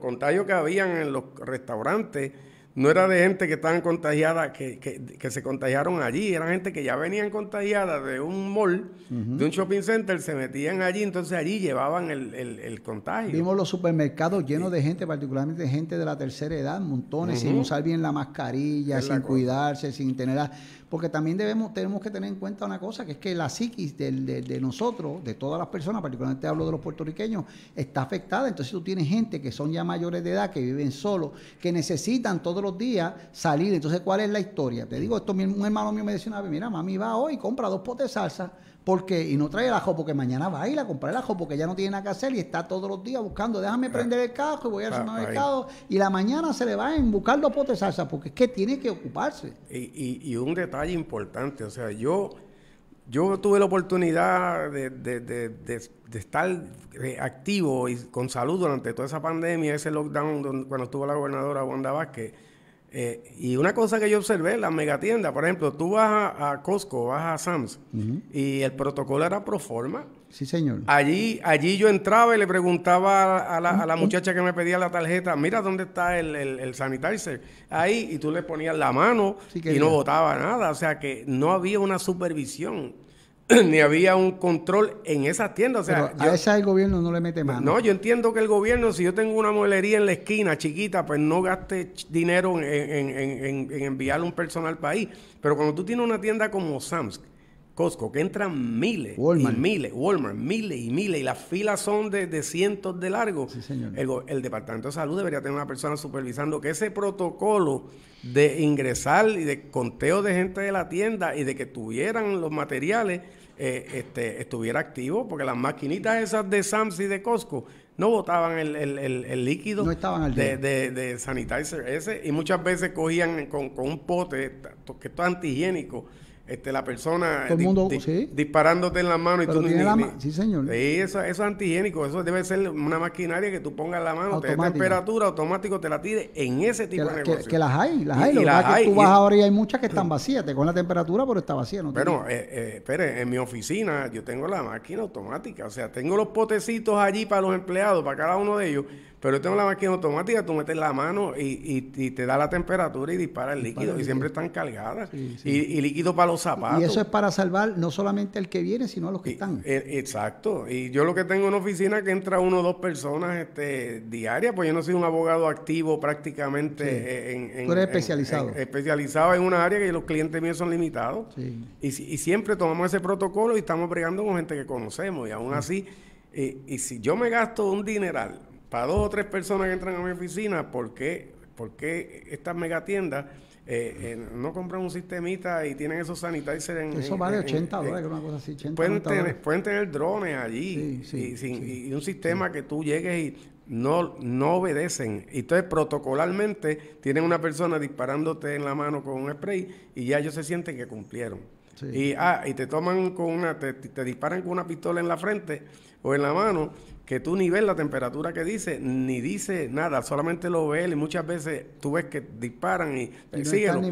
contagios que habían en los restaurantes no era de gente que estaban contagiadas, que se contagiaron allí, eran gente que ya venían contagiadas de un mall, de un shopping center, se metían allí, entonces allí llevaban el contagio. Vimos los supermercados llenos de gente, particularmente gente de la tercera edad, montones, sin usar bien la mascarilla, sin cuidarse, sin tener porque también tenemos que tener en cuenta una cosa, que es que la psiquis de nosotros, de todas las personas, particularmente hablo de los puertorriqueños, está afectada. Entonces tú tienes gente que son ya mayores de edad, que viven solos, que necesitan todos los días salir. Entonces, ¿cuál es la historia? Te digo, un hermano mío me decía una vez, mira, mami va hoy, compra 2 potes de salsa, Porque, y no trae el ajo, porque mañana va a ir a comprar el ajo, porque ya no tiene nada que hacer y está todos los días buscando, déjame prender el cajo y voy al supermercado, y la mañana se le va en buscar los potes de salsa, porque es que tiene que ocuparse. Y un detalle importante, o sea, yo tuve la oportunidad de estar activo y con salud durante toda esa pandemia, ese lockdown cuando estuvo la gobernadora Wanda Vázquez. Y una cosa que yo observé, las megatiendas, por ejemplo, tú vas a Costco, vas a Sam's, y el protocolo era pro forma. Sí, señor. Allí yo entraba y le preguntaba a la muchacha que me pedía la tarjeta, mira dónde está el sanitizer, ahí, y tú le ponías la mano y no botaba nada. O sea que no había una supervisión, ni había un control en esas tiendas. O sea, a esa el gobierno no le mete mano. No, yo entiendo que el gobierno, si yo tengo una mueblería en la esquina chiquita, pues no gaste dinero en enviar un personal para ahí. Pero cuando tú tienes una tienda como Sam's, Costco, que entran miles, Walmart. Y miles, Walmart, miles y miles, y las filas son de cientos de largo, sí, señor. El Departamento de Salud debería tener una persona supervisando que ese protocolo de ingresar y de conteo de gente de la tienda y de que tuvieran los materiales estuviera activo, porque las maquinitas esas de Sam's y de Costco no botaban el líquido, no estaban al día de sanitizer ese, y muchas veces cogían con un pote que es antihigiénico, la persona disparándote en la mano y pero tú ni sí, señor. Sí, eso es antihigiénico, eso debe ser una maquinaria que tú pongas la mano, automática. Te dé temperatura, automático te la tire en ese tipo de negocio. Que las hay, lo que pasa es que tú vas ahora y hay muchas que están vacías, te con la temperatura, pero está vacía. No, pero, espere, en mi oficina yo tengo la máquina automática, o sea, tengo los potecitos allí para los empleados, para cada uno de ellos, pero yo tengo la máquina automática, tú metes la mano y te da la temperatura y dispara el líquido, y siempre están cargadas. Sí, sí. Y líquido para los zapatos. Y eso es para salvar no solamente al que viene, sino a los que están. Exacto. Y yo lo que tengo en una oficina que entra 1 o 2 personas diarias, pues yo no soy un abogado activo prácticamente. Sí. Tú eres especializado. Especializado en una área que los clientes míos son limitados. Sí. Y siempre tomamos ese protocolo y estamos bregando con gente que conocemos. Y aún así, y si yo me gasto un dineral para 2 o 3 personas que entran a mi oficina, ¿por qué estas megatiendas no compran un sistemita y tienen esos sanitizers en... Eso vale $80, una cosa así, pueden tener drones allí, y un sistema que tú llegues y no obedecen. Y entonces, protocolarmente, tienen una persona disparándote en la mano con un spray y ya ellos se sienten que cumplieron. Sí. Y te toman con te disparan con una pistola en la frente o en la mano, que tú ni ves la temperatura que dice, ni dice nada, solamente lo ves, y muchas veces tú ves que disparan y siguen, ni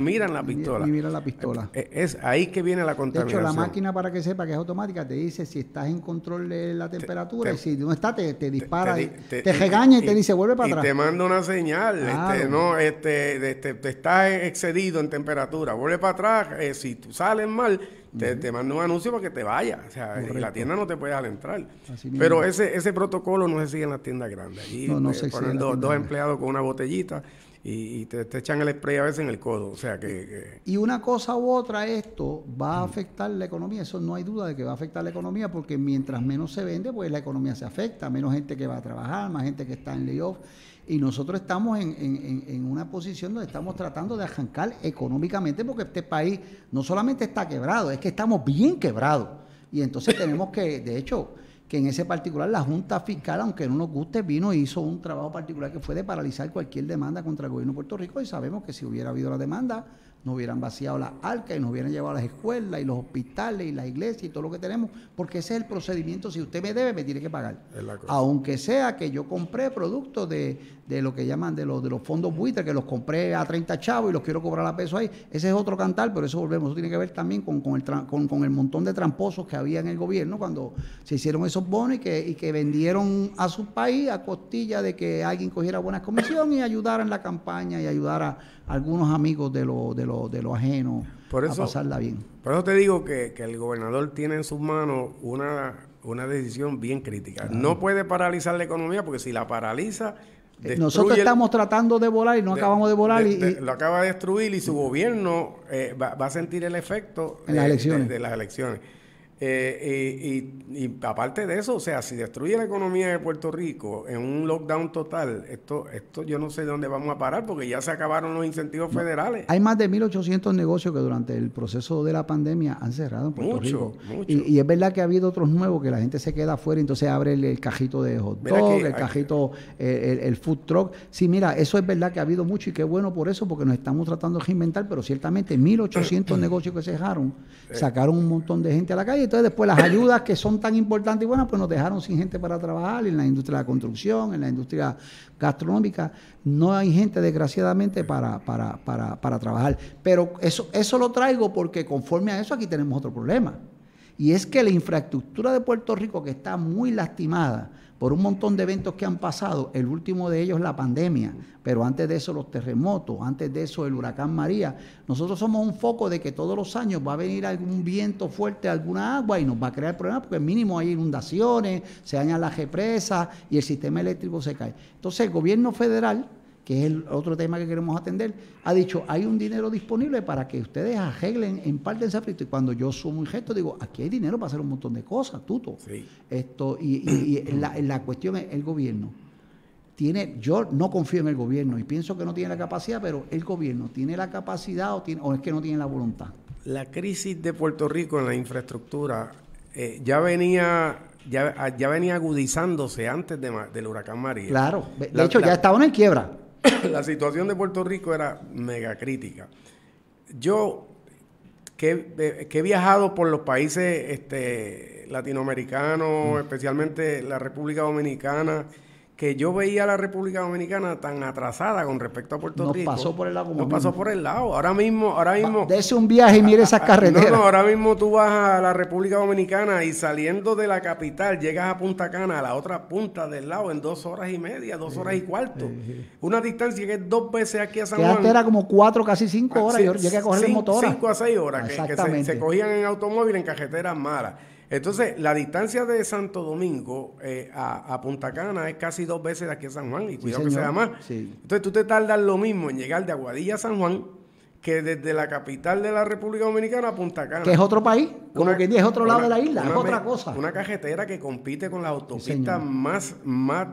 miran la pistola. Ni miran la pistola. Es ahí que viene la contaminación. De hecho, la máquina, para que sepa que es automática, te dice si estás en control de la temperatura, y si no está, te dispara, te regaña y te dice vuelve para atrás. Y te manda una señal, te estás excedido en temperatura, vuelve para atrás, si tú sales mal, te manda un anuncio para que te vayas. O sea, y la tienda no te puede dejar entrar. Pero ese protocolo no se sigue en las tiendas grandes. Allí ponen 2 empleados con una botellita y te echan el spray a veces en el codo. O sea que... Y una cosa u otra, esto va a afectar la economía. Eso no hay duda de que va a afectar la economía, porque mientras menos se vende, pues la economía se afecta. Menos gente que va a trabajar, más gente que está en layoff. Y nosotros estamos en una posición donde estamos tratando de arrancar económicamente, porque este país no solamente está quebrado, es que estamos bien quebrados. Y entonces tenemos que, de hecho, que en ese particular la Junta Fiscal, aunque no nos guste, vino e hizo un trabajo particular que fue de paralizar cualquier demanda contra el gobierno de Puerto Rico, y sabemos que si hubiera habido la demanda, nos hubieran vaciado las arcas y nos hubieran llevado a las escuelas y los hospitales y las iglesias y todo lo que tenemos, porque ese es el procedimiento. Si usted me debe, me tiene que pagar, aunque sea que yo compré productos de lo que llaman de los fondos buitre, que los compré a 30 chavos y los quiero cobrar a peso ahí. Ese es otro cantar, pero eso volvemos, eso tiene que ver también con el montón de tramposos que había en el gobierno cuando se hicieron esos bonos y que vendieron a su país a costilla de que alguien cogiera buenas comisiones y ayudara en la campaña y ayudara a algunos amigos de lo ajeno a pasarla bien. Por eso te digo que el gobernador tiene en sus manos una decisión bien crítica. Claro. No puede paralizar la economía, porque si la paraliza... Nosotros estamos tratando de volar y no acabamos de volar. Lo acaba de destruir, y su gobierno va a sentir el efecto en las elecciones. Y aparte de eso, o sea, si destruye la economía de Puerto Rico en un lockdown total, esto yo no sé de dónde vamos a parar, porque ya se acabaron los incentivos federales. Hay más de 1.800 negocios que durante el proceso de la pandemia han cerrado en Puerto Rico. Y es verdad que ha habido otros nuevos que la gente se queda afuera y entonces abre el cajito de hot dog, el cajito, el food truck. Sí, mira, eso es verdad que ha habido mucho y qué bueno por eso, porque nos estamos tratando de reinventar, pero ciertamente 1.800 negocios que cerraron, sacaron un montón de gente a la calle. Entonces después las ayudas que son tan importantes y buenas, pues nos dejaron sin gente para trabajar en la industria de la construcción, en la industria gastronómica. No hay gente, desgraciadamente, para trabajar. Pero eso lo traigo porque conforme a eso aquí tenemos otro problema. Y es que la infraestructura de Puerto Rico, que está muy lastimada por un montón de eventos que han pasado, el último de ellos la pandemia, pero antes de eso los terremotos, antes de eso el huracán María, nosotros somos un foco de que todos los años va a venir algún viento fuerte, alguna agua y nos va a crear problemas, porque mínimo hay inundaciones, se dañan las represas y el sistema eléctrico se cae. Entonces el gobierno federal, que es el otro tema que queremos atender, ha dicho, hay un dinero disponible para que ustedes arreglen en parte el safrito. Y cuando yo sumo un gesto, digo, aquí hay dinero para hacer un montón de cosas, Tuto. Sí. La cuestión es, el gobierno tiene, yo no confío en el gobierno y pienso que no tiene la capacidad, pero el gobierno tiene la capacidad o es que no tiene la voluntad. La crisis de Puerto Rico en la infraestructura ya venía agudizándose antes del huracán María. Claro, de hecho ya estaban en quiebra. La situación de Puerto Rico era mega crítica. Yo, que he viajado por los países latinoamericanos, especialmente la República Dominicana, que yo veía a la República Dominicana tan atrasada con respecto a Puerto Rico. Nos pasó por el lado. Ahora mismo... Dese un viaje y mire esas carreteras. No, ahora mismo tú vas a la República Dominicana y saliendo de la capital llegas a Punta Cana, a la otra punta del lado, en 2 horas y media, 2 horas y cuarto. Una distancia que es 2 veces aquí a San Juan. Que antes era como 4, casi 5 horas. Yo llegué a coger el motor. 5 a 6 horas que se cogían en automóvil en carreteras malas. Entonces, la distancia de Santo Domingo a Punta Cana es casi 2 veces de aquí a San Juan, y cuidado que sea más. Sí. Entonces, tú te tardas lo mismo en llegar de Aguadilla a San Juan que desde la capital de la República Dominicana a Punta Cana. Que es otro país, como que es otro lado de la isla, es otra cosa. Una carretera que compite con las autopistas más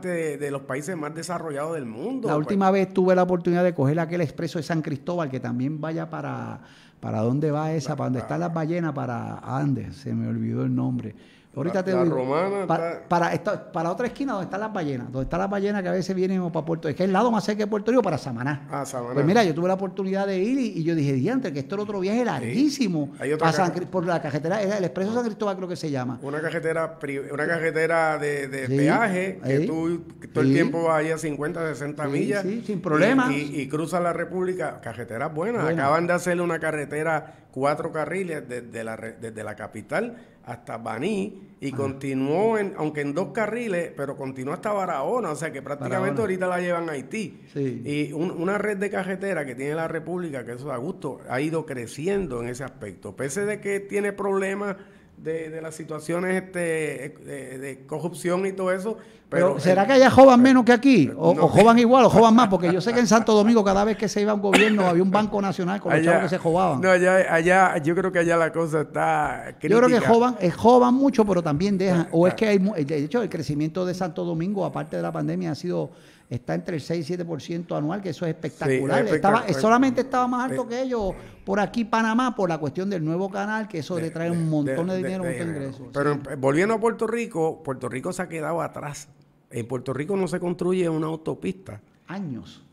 de los países más desarrollados del mundo. La última vez tuve la oportunidad de coger aquel expreso de San Cristóbal, que también vaya para... ¿Para dónde va esa? ¿Para dónde están las ballenas? Para Andes, se me olvidó el nombre. Ahorita te digo. Romana. Para otra esquina donde están las ballenas. Donde están las ballenas que a veces vienen o para Puerto Rico. Es que es el lado más cerca de Puerto Rico, para Samaná. Ah, Samaná. Pues mira, yo tuve la oportunidad de ir y yo dije, diantre, que esto era otro viaje larguísimo. Sí. Por la carretera, el expreso San Cristóbal creo que se llama. Una carretera de peaje, que tú todo el tiempo vas ahí a 50, 60 millas. Sí, sin problema. Y cruzas la República. Carreteras buenas. Bueno. Acaban de hacerle una carretera 4 carriles desde la capital hasta Baní y continuó, aunque en 2 carriles, pero continuó hasta Barahona, o sea que prácticamente ahorita la llevan a Haití. Sí. Y una red de carretera que tiene la República, que eso da gusto, ha ido creciendo en ese aspecto. Pese de que tiene problemas de las situaciones de corrupción y todo eso. Pero ¿será que allá joban menos que aquí? ¿O joban igual o joban más? Porque yo sé que en Santo Domingo cada vez que se iba un gobierno había un banco nacional con los chavos que se jobaban. No, allá yo creo que allá la cosa está crítica. Yo creo que joban mucho, pero también dejan. O es que hay... De hecho, el crecimiento de Santo Domingo, aparte de la pandemia, está entre el 6 y 7% anual, que eso es espectacular. Sí, solamente estaba más alto que ellos por aquí Panamá, por la cuestión del nuevo canal, que eso le trae un montón de dinero, un montón de ingresos. Pero volviendo a Puerto Rico se ha quedado atrás. En Puerto Rico no se construye una autopista. Años.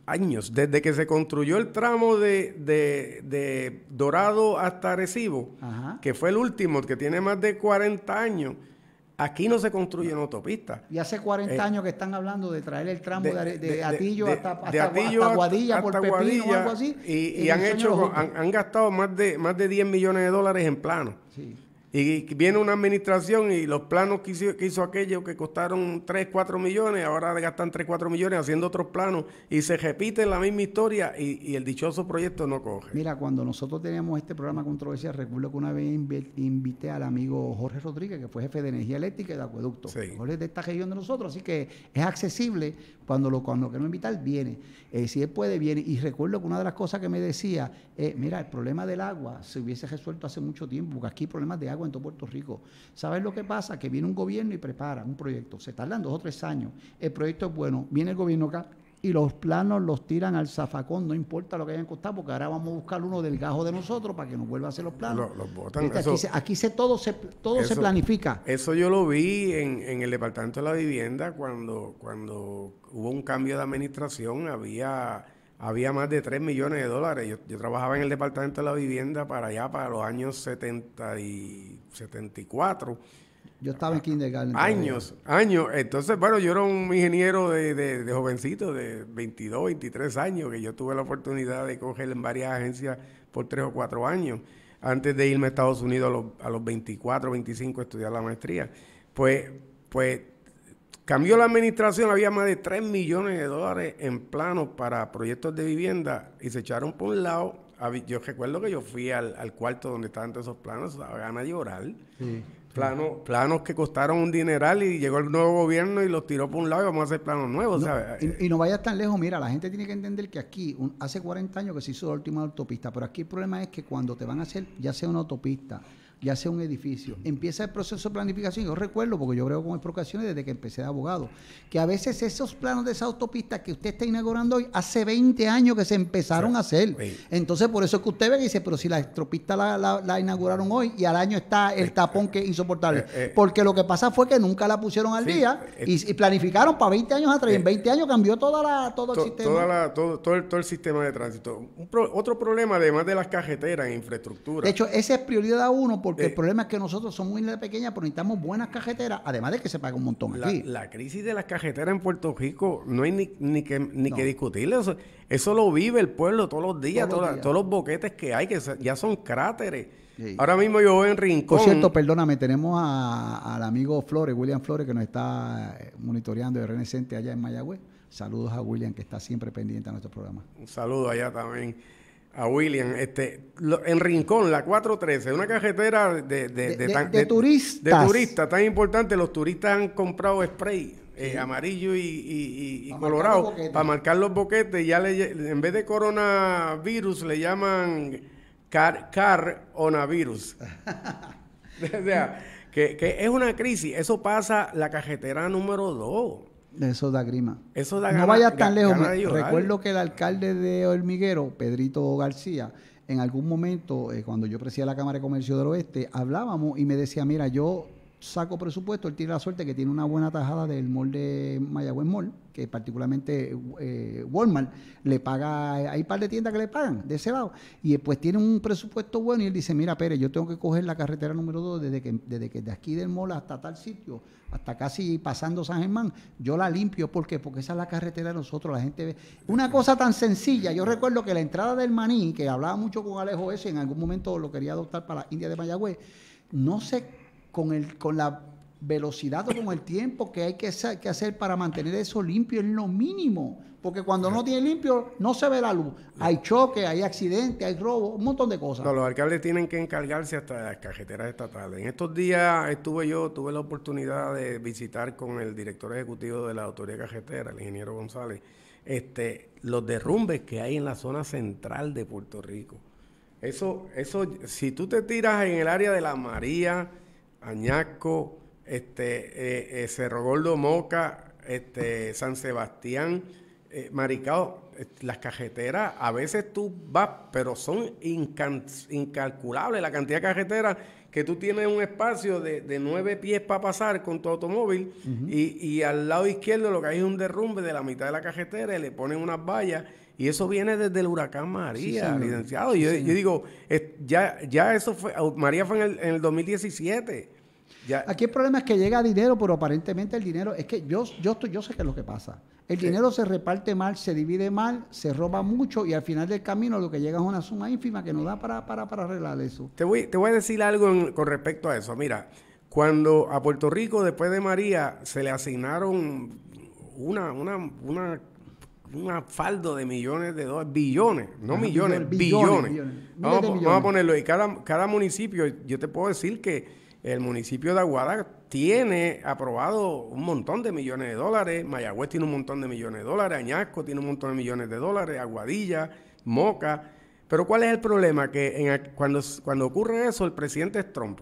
Desde que se construyó el tramo de Dorado hasta Arecibo, que fue el último, que tiene más de 40 años, aquí no se construyen autopistas. Y hace 40 años que están hablando de traer el tramo de Atillo hasta Aguadilla, hasta por Pepino o algo así. Y han gastado más de 10 millones de dólares en planos. Sí. Y viene una administración y los planos que hizo aquello que costaron 3, 4 millones, ahora gastan 3, 4 millones haciendo otros planos y se repite la misma historia y el dichoso proyecto no coge. Mira, cuando nosotros teníamos este programa Controversia, recuerdo que una vez invité al amigo Jorge Rodríguez, que fue jefe de energía eléctrica y de acueducto. Sí. Jorge es de esta región de nosotros, así que es accesible. Cuando lo queremos invitar, viene. Si él puede, viene. Y recuerdo que una de las cosas que me decía, mira, el problema del agua se hubiese resuelto hace mucho tiempo, porque aquí problemas de agua agua en todo Puerto Rico. ¿Sabes lo que pasa? Que viene un gobierno y prepara un proyecto. Se tardan 2 o 3 años. El proyecto es bueno. Viene el gobierno acá y los planos los tiran al zafacón, no importa lo que hayan costado, porque ahora vamos a buscar uno del gajo de nosotros para que nos vuelva a hacer los planos. Botan, aquí eso, todo se planifica. Eso yo lo vi en el Departamento de la Vivienda cuando hubo un cambio de administración. Había más de 3 millones de dólares. Yo trabajaba en el Departamento de la Vivienda para allá, para los años 70 y 74. Yo estaba en kindergarten. Años. Entonces, bueno, yo era un ingeniero de jovencito, de 22, 23 años, que yo tuve la oportunidad de coger en varias agencias por 3 o 4 años, antes de irme a Estados Unidos a los 24, 25 a estudiar la maestría. Pues cambió la administración, había más de 3 millones de dólares en planos para proyectos de vivienda y se echaron por un lado. Yo recuerdo que yo fui al cuarto donde estaban todos esos planos, a ganas de llorar. Sí. Planos que costaron un dineral y llegó el nuevo gobierno y los tiró por un lado y vamos a hacer planos nuevos, no, ¿sabes? Y no vayas tan lejos. Mira, la gente tiene que entender que aquí, hace 40 años que se hizo la última autopista, pero aquí el problema es que cuando te van a hacer, ya sea una autopista, ya sea un edificio, empieza el proceso de planificación. Yo recuerdo, porque yo creo con expropiaciones desde que empecé de abogado, que a veces esos planos de esa autopista que usted está inaugurando hoy, hace 20 años que se empezaron a hacer. Sí. Entonces, por eso es que usted ve y dice, pero si la autopista la inauguraron hoy y al año está el tapón que es insoportable. Porque lo que pasa fue que nunca la pusieron al día y planificaron para 20 años atrás. En 20 años cambió todo el sistema. Todo el sistema de tránsito. Otro problema, además de las carreteras e infraestructura. De hecho, esa es prioridad 1 porque el problema es que nosotros somos islas pequeñas, pero necesitamos buenas carreteras, además de que se paga un montón aquí. La crisis de las carreteras en Puerto Rico no hay ni que discutirle. Eso lo vive el pueblo todos los días, todos los boquetes que hay, que ya son cráteres. Sí. Ahora mismo yo voy en Rincón. Por cierto, perdóname, tenemos al amigo Flores, William Flores, que nos está monitoreando de Renacente allá en Mayagüez. Saludos a William, que está siempre pendiente a nuestro programa. Un saludo allá también. A William, en Rincón, la 413, una carretera de turistas tan importante. Los turistas han comprado spray amarillo y colorado para marcar los boquetes. Ya en vez de coronavirus le llaman car-onavirus. O sea, que es una crisis. Eso pasa la carretera número 2. Eso da grima. Eso da no vayas tan lejos. Recuerdo que el alcalde de Hormiguero, Pedrito García, en algún momento, cuando yo presidía la Cámara de Comercio del Oeste, hablábamos y me decía, mira, yo saco presupuesto, él tiene la suerte que tiene una buena tajada del mall de Mayagüez Mall, que particularmente Walmart le paga, hay un par de tiendas que le pagan de ese lado, y pues tiene un presupuesto bueno y él dice, mira Pérez, yo tengo que coger la carretera número 2 desde que de aquí del mall hasta tal sitio, hasta casi pasando San Germán, yo la limpio, ¿por qué? Porque esa es la carretera de nosotros, la gente ve. Una cosa tan sencilla, yo recuerdo que la entrada del Maní, que hablaba mucho con Alejo ese, en algún momento lo quería adoptar para la India de Mayagüez, no se con la velocidad o con el tiempo que hay que hacer para mantener eso limpio es lo mínimo. Porque cuando no tiene limpio, no se ve la luz. Hay choque, hay accidentes, hay robo, un montón de cosas. No, los alcaldes tienen que encargarse hasta de las carreteras estatales. En estos días tuve la oportunidad de visitar con el director ejecutivo de la Autoridad de Carretera, el ingeniero González, los derrumbes que hay en la zona central de Puerto Rico. Eso, si tú te tiras en el área de La María, Añasco, Cerro Gordo, Moca, San Sebastián, Maricao, las carreteras, a veces tú vas, pero son incalculables la cantidad de carreteras que tú tienes un espacio de 9 pies para pasar con tu automóvil. Uh-huh. y al lado izquierdo lo que hay es un derrumbe de la mitad de la carretera y le ponen unas vallas. Y eso viene desde el huracán María, sí, licenciado. Yo digo, ya eso fue, María fue en el 2017. Ya. Aquí el problema es que llega dinero, pero aparentemente el dinero, es que yo sé qué es lo que pasa. El dinero se reparte mal, se divide mal, se roba mucho y al final del camino lo que llega es una suma ínfima que no da para arreglar eso. Te voy a decir algo con respecto a eso. Mira, cuando a Puerto Rico, después de María, se le asignaron un faldo de millones de dólares, billones, no millones, billones. Vamos a ponerlo. Y cada municipio, yo te puedo decir que el municipio de Aguada tiene aprobado un montón de millones de dólares, Mayagüez tiene un montón de millones de dólares, Añasco tiene un montón de millones de dólares, Aguadilla, Moca. Pero ¿cuál es el problema? Que cuando ocurre eso, el presidente es Trump.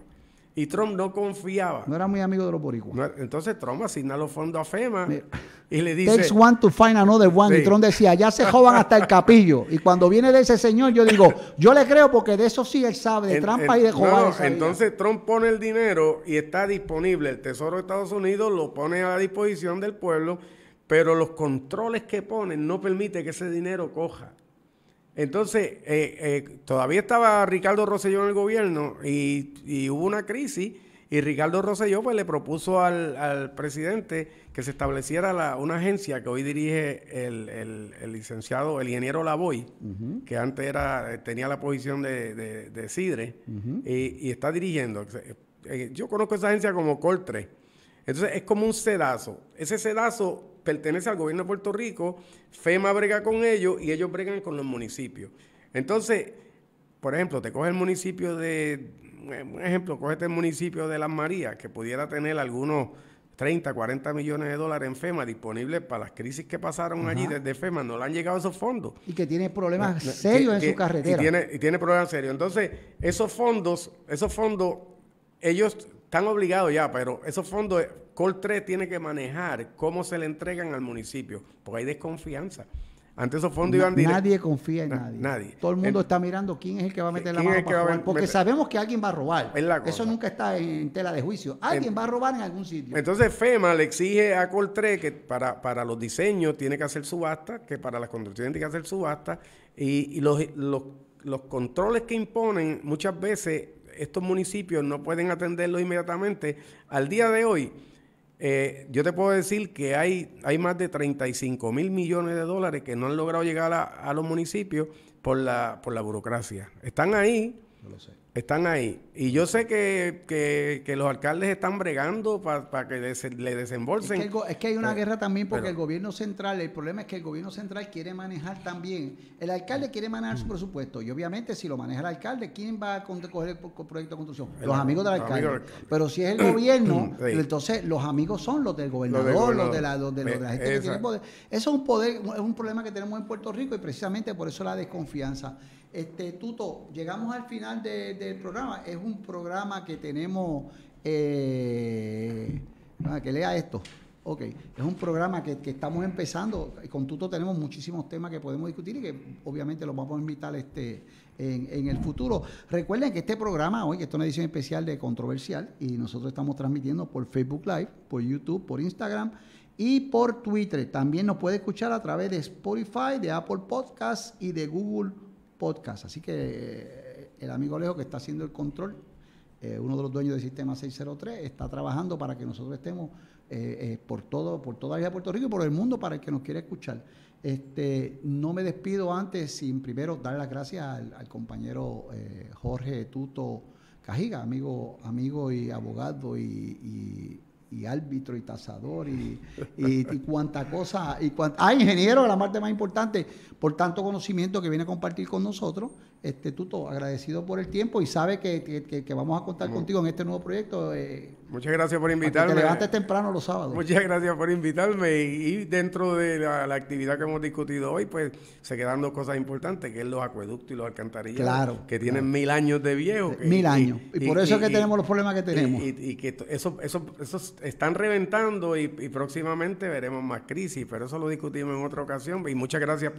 Y Trump no confiaba. No era muy amigo de los boricuas. Entonces Trump asigna los fondos a FEMA. Mira, y le dice... Takes one to find another one. Sí. Y Trump decía, ya se jodan hasta el capillo. Y cuando viene de ese señor, yo digo, yo le creo porque de eso sí él sabe, de trampa y de jodas. No, entonces Trump pone el dinero y está disponible. El Tesoro de Estados Unidos lo pone a disposición del pueblo, pero los controles que ponen no permiten que ese dinero coja. Entonces, todavía estaba Ricardo Rosselló en el gobierno y hubo una crisis y Ricardo Rosselló pues, le propuso al presidente que se estableciera una agencia que hoy dirige el licenciado, el ingeniero Lavoy, que antes tenía la posición de Cidre, y está dirigiendo. Yo conozco esa agencia como Coltre. Entonces, es como un sedazo. Ese sedazo pertenece al gobierno de Puerto Rico, FEMA brega con ellos y ellos bregan con los municipios. Entonces, por ejemplo, te coge el municipio cógete el municipio de Las Marías, que pudiera tener algunos 30, 40 millones de dólares en FEMA disponibles para las crisis que pasaron allí desde FEMA, no le han llegado esos fondos. Y que tiene problemas serios en su carretera. Y tiene problemas serios. Entonces, esos fondos, ellos están obligados ya, pero esos fondos... Coltre tiene que manejar cómo se le entregan al municipio, porque hay desconfianza. Ante esos fondos iban directo. Nadie confía en nadie. Nadie. Todo el mundo está mirando quién es el que va a meter la mano para robar, porque sabemos que alguien va a robar. Eso nunca está en tela de juicio. Alguien va a robar en algún sitio. Entonces FEMA le exige a Coltre que para los diseños tiene que hacer subasta, que para las construcciones tiene que hacer subasta, y los controles que imponen muchas veces estos municipios no pueden atenderlos inmediatamente. Al día de hoy, yo te puedo decir que hay más de 35,000 millones de dólares que no han logrado llegar a los municipios por la burocracia. Están ahí, no lo sé. Están ahí. Y yo sé que los alcaldes están bregando para que le desembolsen. Es que hay una guerra también porque el gobierno central, el problema es que el gobierno central quiere manejar también. El alcalde quiere manejar su presupuesto y obviamente si lo maneja el alcalde, ¿quién va a coger el proyecto de construcción? Los amigos del alcalde. Pero si es el gobierno, entonces los amigos son los del gobernador, los de la gente que tiene poder. Eso es un problema que tenemos en Puerto Rico y precisamente por eso la desconfianza. Tuto, llegamos al final del programa. Es un programa que tenemos que lea esto. Ok, es un programa que estamos empezando. Con Tuto tenemos muchísimos temas que podemos discutir y que obviamente los vamos a invitar en el futuro. Recuerden que este programa hoy, que es una edición especial de Controversial, y nosotros estamos transmitiendo por Facebook Live, por YouTube, por Instagram y por Twitter. También nos puede escuchar a través de Spotify, de Apple Podcasts y de Google Podcast. Así que el amigo Alejo, que está haciendo el control, uno de los dueños del Sistema 603, está trabajando para que nosotros estemos por toda la vida de Puerto Rico y por el mundo para el que nos quiera escuchar. No me despido antes sin primero dar las gracias al compañero Jorge Tuto Cajiga, amigo y abogado y árbitro y tasador y cuánta cosa. Ingeniero, la parte más importante, por tanto conocimiento que viene a compartir con nosotros. Tuto, agradecido por el tiempo y sabe que vamos a contar contigo en este nuevo proyecto. Muchas gracias por invitarme. Que te levantes temprano los sábados. Muchas gracias por invitarme y dentro de la actividad que hemos discutido hoy, pues se quedan dos cosas importantes, que es los acueductos y los alcantarillados, que tienen 1000 años de viejo. 1000 años. Y por eso es que tenemos los problemas que tenemos. Y que esos están reventando y próximamente veremos más crisis, pero eso lo discutimos en otra ocasión. Y muchas gracias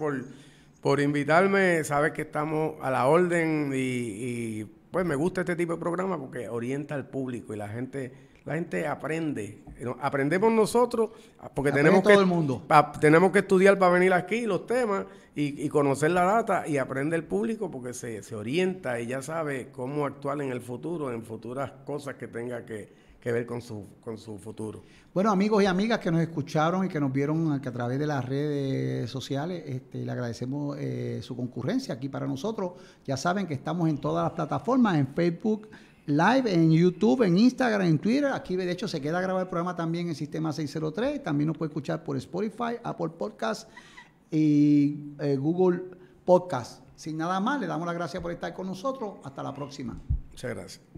por invitarme, sabes que estamos a la orden y pues me gusta este tipo de programa porque orienta al público y la gente aprende. Aprendemos nosotros porque tenemos que estudiar para venir aquí los temas y conocer la data y aprende el público porque se orienta y ya sabe cómo actuar en el futuro, en futuras cosas que tenga que ver con su futuro. Bueno, amigos y amigas que nos escucharon y que nos vieron a través de las redes sociales, le agradecemos su concurrencia aquí para nosotros. Ya saben que estamos en todas las plataformas, en Facebook Live, en YouTube, en Instagram, en Twitter. Aquí, de hecho, se queda grabado el programa también en Sistema 603. También nos puede escuchar por Spotify, Apple Podcasts y Google Podcasts. Sin nada más, le damos las gracias por estar con nosotros. Hasta la próxima. Muchas gracias.